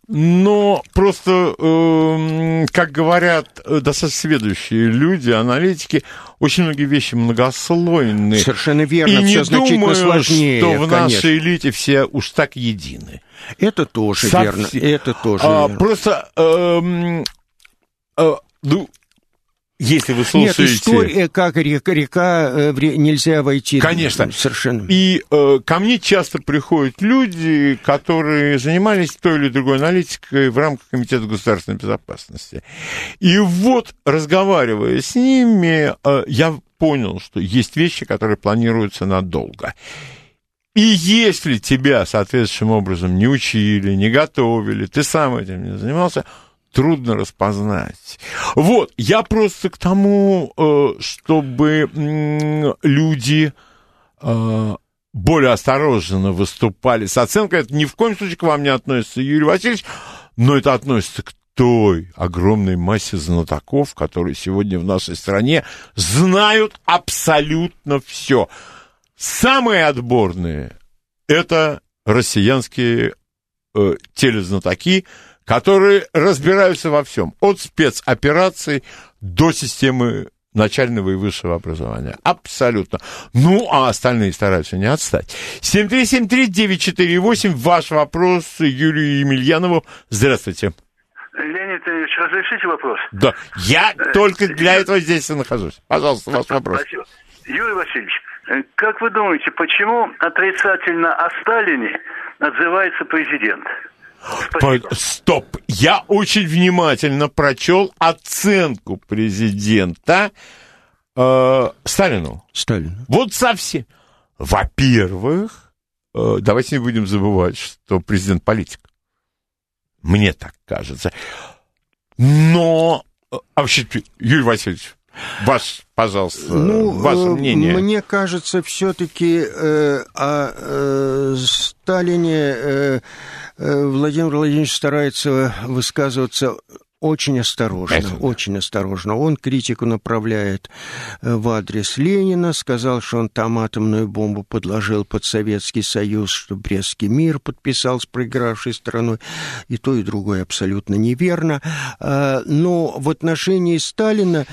но просто, э, как говорят достаточно сведущие люди, аналитики, очень многие вещи многослойные. Совершенно верно, все значительно сложнее. И не думаю, что в конечно. Нашей элите все уж так едины. Это тоже Со... верно, это тоже а, верно. Просто... Э, э, ну, Если вы слушаете... Нет, история, как река, река нельзя войти. Конечно. Совершенно. И э, ко мне часто приходят люди, которые занимались той или другой аналитикой в рамках Комитета государственной безопасности. И вот, разговаривая с ними, э, я понял, что есть вещи, которые планируются надолго. И если тебя соответствующим образом не учили, не готовили, ты сам этим не занимался... трудно распознать. Вот, я просто к тому, чтобы люди более осторожно выступали с оценкой. Это ни в коем случае к вам не относится, Юрий Васильевич, но это относится к той огромной массе знатоков, которые сегодня в нашей стране знают абсолютно все. Самые отборные – это россиянские э, телезнатоки, которые разбираются во всем, от спецопераций до системы начального и высшего образования. Абсолютно. Ну, а остальные стараются не отстать. семь три семь три девять четыре восемь. Ваш вопрос Юрию Емельянову. Здравствуйте. Леонид Ильич, разрешите вопрос? Да. Я только для этого здесь и нахожусь. Пожалуйста, ваш вопрос. Спасибо. Юрий Васильевич, как вы думаете, почему отрицательно о Сталине отзывается президент? Спасибо. Стоп! Я очень внимательно прочел оценку президента э, Сталину. Сталину. Вот совсем. Во-первых, э, давайте не будем забывать, что президент политик. Мне так кажется. Но, э, а вообще, Юрий Васильевич, ваш, пожалуйста, ну, ваше мнение. Мне кажется, все-таки э, о э, Сталине... Э, Владимир Владимирович старается высказываться Очень осторожно, это, да. очень осторожно. Он критику направляет в адрес Ленина, сказал, что он там атомную бомбу подложил под Советский Союз, что Брестский мир подписал с проигравшей стороной. И то, и другое абсолютно неверно. Но в отношении Сталина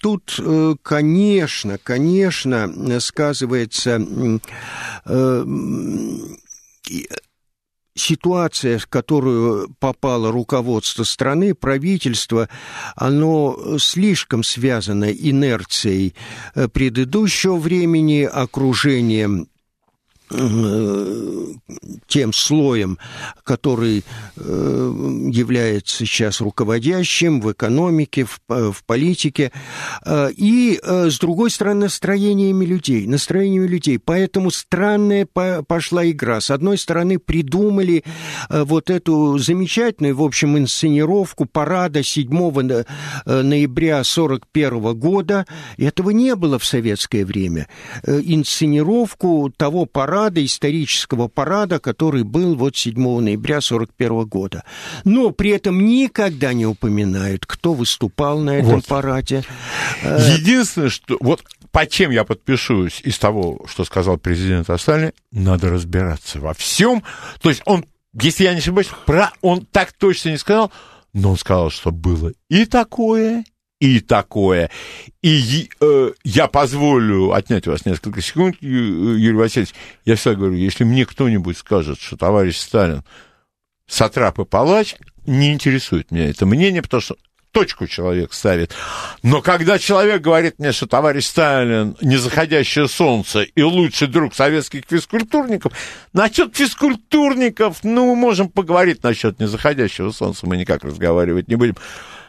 тут, конечно, конечно, сказывается... ситуация, в которую попало руководство страны, правительство, оно слишком связано инерцией предыдущего времени, окружением, тем слоем, который является сейчас руководящим в экономике, в, в политике, и, с другой стороны, настроениями людей, настроениями людей. Поэтому странная пошла игра. С одной стороны, придумали вот эту замечательную, в общем, инсценировку парада седьмого ноября сорок первого года. Этого не было в советское время. Инсценировку того парада, исторического парада, который был вот седьмого ноября сорок первого года. Но при этом никогда не упоминают, кто выступал на этом вот. параде. Единственное, что... Вот по чем я подпишусь из того, что сказал президент о Сталине, надо разбираться во всем. То есть он, если я не ошибаюсь, про... он так точно не сказал, но он сказал, что было и такое... и такое. И э, я позволю отнять у вас несколько секунд, Юрий Васильевич. Я всегда говорю, если мне кто-нибудь скажет, что товарищ Сталин сатрап и палач, не интересует меня это мнение, потому что точку человек ставит. Но когда человек говорит мне, что товарищ Сталин незаходящее солнце и лучший друг советских физкультурников, насчет физкультурников, ну, мы можем поговорить насчет незаходящего солнца, мы никак разговаривать не будем.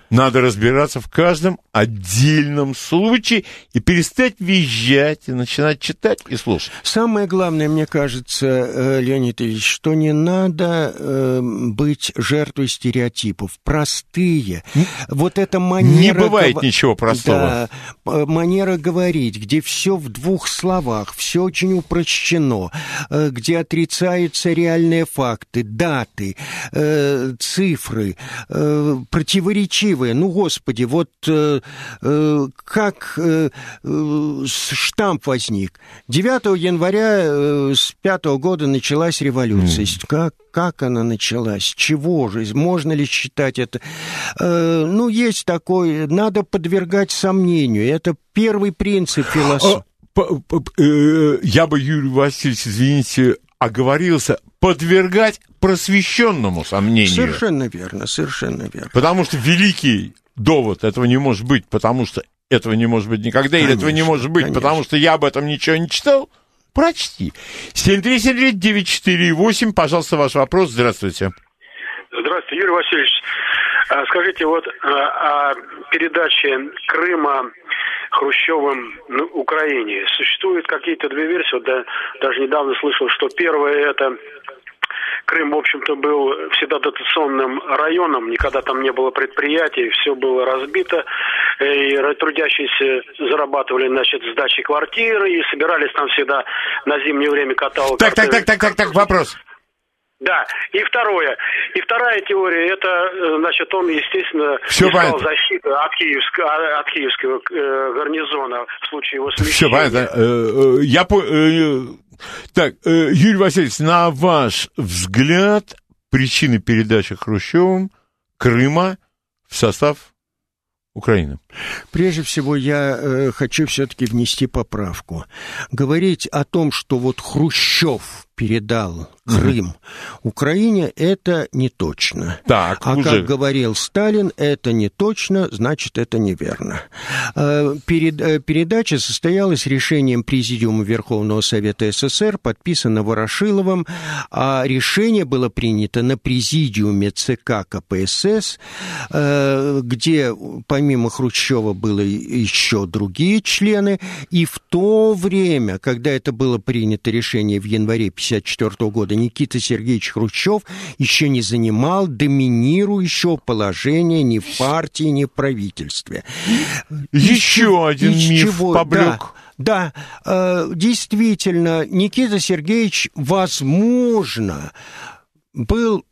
Надо разбираться в каждом отдельном случае и перестать визжать, и начинать читать и слушать. Самое главное, мне кажется, Леонид Ильич, что не надо быть жертвой стереотипов. Простые. Не, вот эта манера... Не бывает гов... ничего простого. Да, манера говорить, где все в двух словах, все очень упрощено, где отрицаются реальные факты, даты, цифры, противоречивые. Ну, господи, вот э, э, как э, э, штамп возник. девятого января э, с пятого года началась революция. Mm. Как, как она началась? Чего же? Можно ли считать это? Э, ну, есть такое. Надо подвергать сомнению. Это первый принцип философии. Я бы, Юрий Васильевич, извините, оговорился, подвергать просвещенному сомнению. Совершенно верно, совершенно верно. Потому что великий довод этого не может быть, потому что этого не может быть никогда, конечно, или этого не может быть, конечно. Потому что я об этом ничего не читал. Прочти. семь три семь девять четыре восемь, пожалуйста, ваш вопрос. Здравствуйте. Здравствуйте, Юрий Васильевич. Скажите, вот о передаче Крыма Хрущевым на Украине. Существуют какие-то две версии. Вот да, даже недавно слышал, что первое это Крым, в общем-то, был всегда дотационным районом, никогда там не было предприятий, все было разбито, и трудящиеся зарабатывали, значит, сдачи квартиры, и собирались там всегда на зимнее время каталог. Так, так, так, так, так, так, вопрос. Да, и второе. И вторая теория, это, значит, он, естественно, искал защиту от киевского, от киевского э, гарнизона в случае его смещения. Все понятно. Я по... Так, Юрий Васильевич, на ваш взгляд, причины передачи Хрущевым Крыма в состав Украины? Прежде всего, я э, хочу все-таки внести поправку. Говорить о том, что вот Хрущев передал Крым mm-hmm. Украине, это не точно. Так, а уже. Как говорил Сталин, это не точно, значит, это неверно. Э, перед, э, передача состоялась решением Президиума Верховного Совета СССР, подписано Ворошиловым, а решение было принято на Президиуме ЦК КПСС, э, где помимо Хрущева было еще другие члены, и в то время, когда это было принято решение в январе тысяча девятьсот пятьдесят четвёртого года, Никита Сергеевич Хрущев еще не занимал доминирующего положения ни в партии, ни в правительстве. Еще один миф поблек. Да, действительно, Никита Сергеевич, возможно, был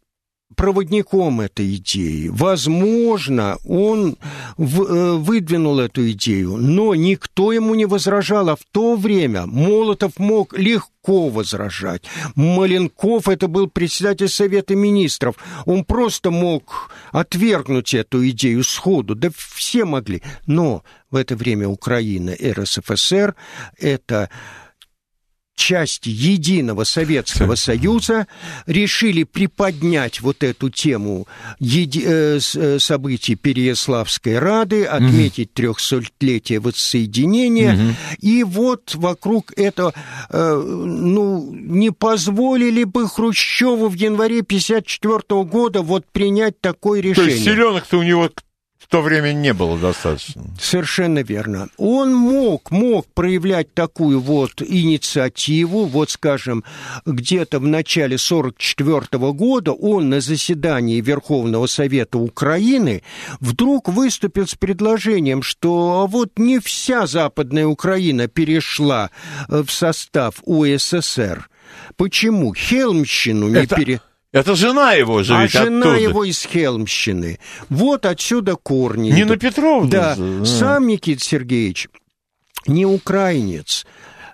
проводником этой идеи. Возможно, он в, выдвинул эту идею, но никто ему не возражал. А в то время Молотов мог легко возражать. Маленков, это был председатель Совета Министров, он просто мог отвергнуть эту идею сходу. Да все могли. Но в это время Украина, эр эс эф эс эр, это... части единого Советского Союза, решили приподнять вот эту тему еди... э, событий Переяславской Рады, отметить трехсотлетие воссоединения, угу. и вот вокруг этого, э, ну, не позволили бы Хрущеву в январе пятьдесят четвёртого года вот принять такое решение. То есть силёнок-то у него... в то время не было достаточно. Совершенно верно. Он мог, мог проявлять такую вот инициативу, вот, скажем, где-то в начале сорок четвёртого года он на заседании Верховного Совета Украины вдруг выступил с предложением, что вот не вся Западная Украина перешла в состав УССР. Почему? Хельмщину не Это... пере... Это жена его же, а ведь жена оттуда. Его из Хельмщины. Вот отсюда корни. Нина Петровна. Да. да. Сам Никита Сергеевич не украинец.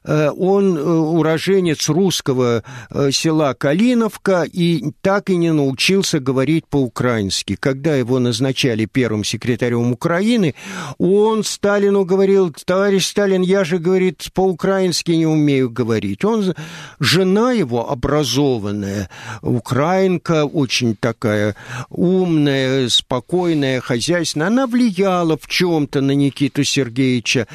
Он уроженец русского села Калиновка и так и не научился говорить по-украински. Когда его назначали первым секретарем Украины, он Сталину говорил: товарищ Сталин, я же, говорит, по-украински не умею говорить. Он, жена его образованная, украинка, очень такая умная, спокойная, хозяйственная, она влияла в чем-то на Никиту Сергеевича.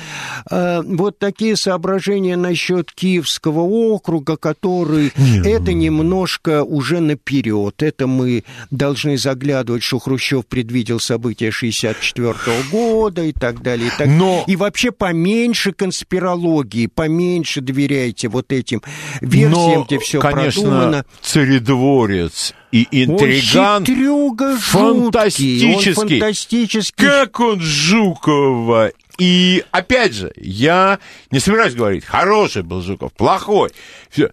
Вот такие соображения насчет Киевского округа, который... Нет. Это немножко уже наперед. Это мы должны заглядывать, что Хрущев предвидел события шестьдесят четвёртого года и так далее. И, так... Но... и вообще поменьше конспирологии, поменьше доверяйте вот этим версиям, Но, где все конечно, продумано. Царедворец и интриган фантастический. Он фантастический. Как он Жукова... И, опять же, я не собираюсь говорить, хороший был Жуков, плохой. Всё.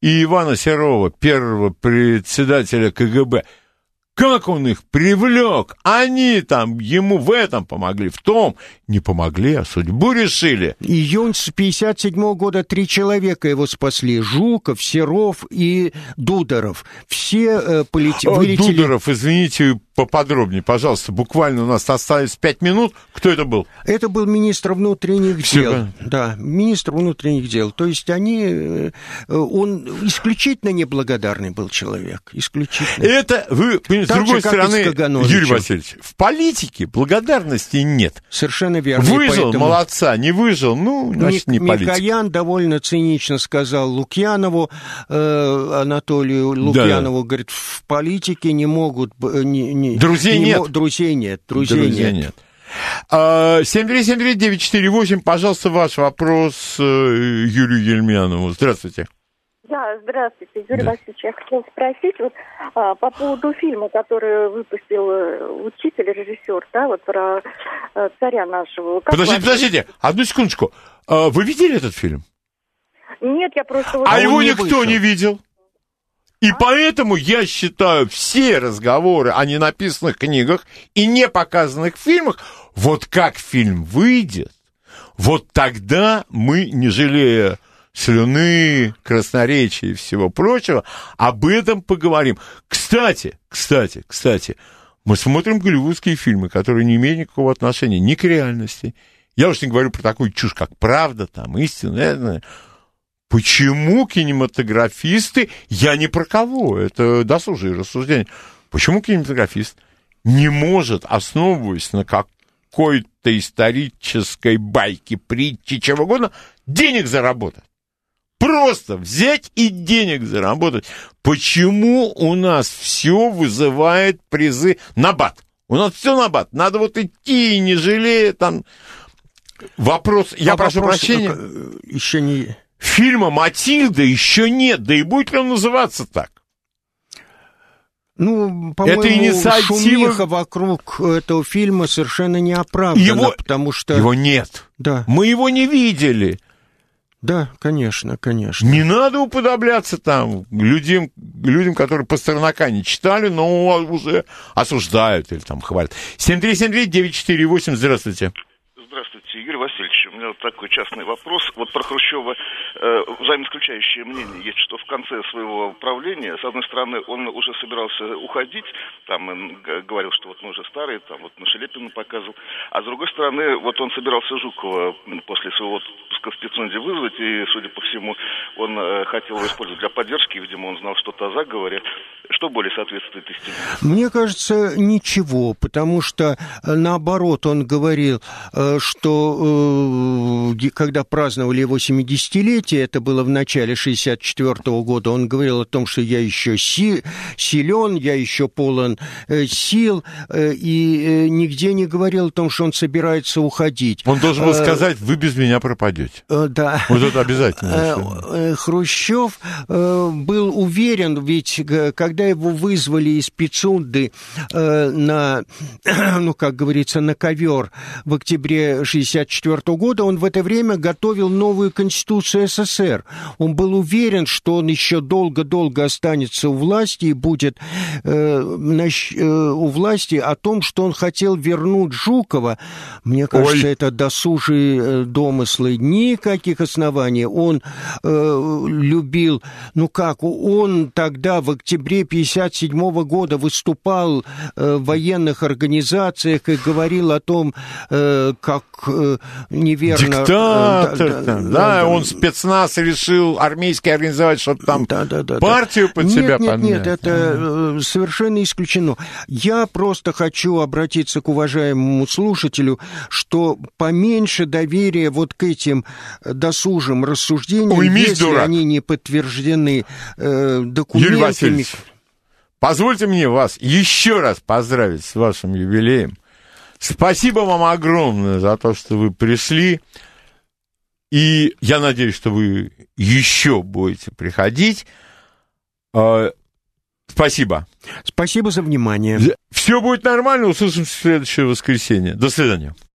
И Ивана Серова, первого председателя ка гэ бэ, как он их привлек? Они там ему в этом помогли, в том не помогли, а судьбу решили. Июнь пятьдесят седьмого года три человека его спасли. Жуков, Серов и Дудоров. Все э, полетели. Вылетели... Дудоров, извините, поподробнее, пожалуйста, буквально у нас осталось пять минут. Кто это был? Это был министр внутренних Все дел. Понятно. Да, министр внутренних дел. То есть они... Он исключительно неблагодарный был человек. Исключительно. Это вы, с другой стороны, Юрий Васильевич, в политике благодарности нет. Совершенно верно. Выжил, поэтому... молодца, не выжил, ну, значит, не политик. Микоян довольно цинично сказал Лукьянову, э, Анатолию Лукьянову, да. говорит, в политике не могут... Не, Друзей, не нет. Мо... друзей нет. Друзей, друзей нет. семь три семь три девять четыре восемь, пожалуйста, ваш вопрос Юрию Емельянову. Здравствуйте. Да, здравствуйте, Юрий да. Васильевич. Я хотела спросить вот, а, по поводу фильма, который выпустил учитель, режиссер, да, вот про а, царя нашего. Как подождите, вас... подождите, одну секундочку. А, вы видели этот фильм? Нет, я просто... Вот... А, а его не никто вышел. не видел? И поэтому я считаю все разговоры о ненаписанных книгах и не показанных фильмах, вот как фильм выйдет, вот тогда мы, не жалея слюны, красноречия и всего прочего, об этом поговорим. Кстати, кстати, кстати, мы смотрим голливудские фильмы, которые не имеют никакого отношения ни к реальности. Я уж не говорю про такую чушь, как «Правда», там, «Истина», это... Почему кинематографисты, я не про кого, это досужие рассуждения, почему кинематографист не может, основываясь на какой-то исторической байке, притче, чего угодно, денег заработать? Просто взять и денег заработать. Почему у нас все вызывает призы на бат? У нас все на бат, надо вот идти, не жалея, там... Вопрос, я а прошу вопрос, прощения... Еще не... Фильма «Матильда» еще нет, да и будет ли он называться так? Ну, по-моему, инициатива... шумиха вокруг этого фильма совершенно не оправдана, его... потому что... Его нет. Да. Мы его не видели. Да, конечно, конечно. Не надо уподобляться там людям, людям, которые Пастернака не читали, но уже осуждают или там хвалят. семь три семь два девять четыре восемь, здравствуйте. Здравствуйте, Юрий Васильевич. У меня вот такой частный вопрос. Вот про Хрущева э, взаимоисключающее мнение есть, что в конце своего правления, с одной стороны, он уже собирался уходить, там он говорил, что вот мы уже старые, там вот на Шелепина показывал, а с другой стороны, вот он собирался Жукова после своего отпуска в Пицунде вызвать, и, судя по всему, он э, хотел его использовать для поддержки, видимо, он знал что-то о заговоре. Что более соответствует истине? Мне кажется, ничего, потому что, наоборот, он говорил, э, что э, когда праздновали его семидесятилетие, это было в начале шестьдесят четвёртого года, он говорил о том, что я еще си, силен, я еще полон э, сил, э, и э, нигде не говорил о том, что он собирается уходить. Он должен был сказать, вы без меня пропадете. Э, да. Вот это обязательно. Хрущев э, был уверен, ведь когда его вызвали из Пицунды э, на, ну, как говорится, на ковер в октябре шестьдесят четвёртого года, он в это время готовил новую Конституцию СССР. Он был уверен, что он еще долго-долго останется у власти и будет э, нащ, э, у власти. О том, что он хотел вернуть Жукова, мне кажется, Ой. это досужие домыслы. Никаких оснований. Он э, любил... Ну как, он тогда в октябре пятьдесят седьмого года выступал э, в военных организациях и говорил о том, э, как неверно... Диктатор, да, да, да, да, он спецназ решил армейский организовать, чтобы там да, да, да, партию да. под нет, себя нет, поднять. Нет, это mm-hmm. совершенно исключено. Я просто хочу обратиться к уважаемому слушателю, что поменьше доверия вот к этим досужим рассуждениям, Уймись, если дурак. они не подтверждены э, документами. Юрий Васильевич, позвольте мне вас еще раз поздравить с вашим юбилеем. Спасибо вам огромное за то, что вы пришли. И я надеюсь, что вы еще будете приходить. Спасибо. Спасибо за внимание. Все будет нормально. Услышимся в следующее воскресенье. До свидания.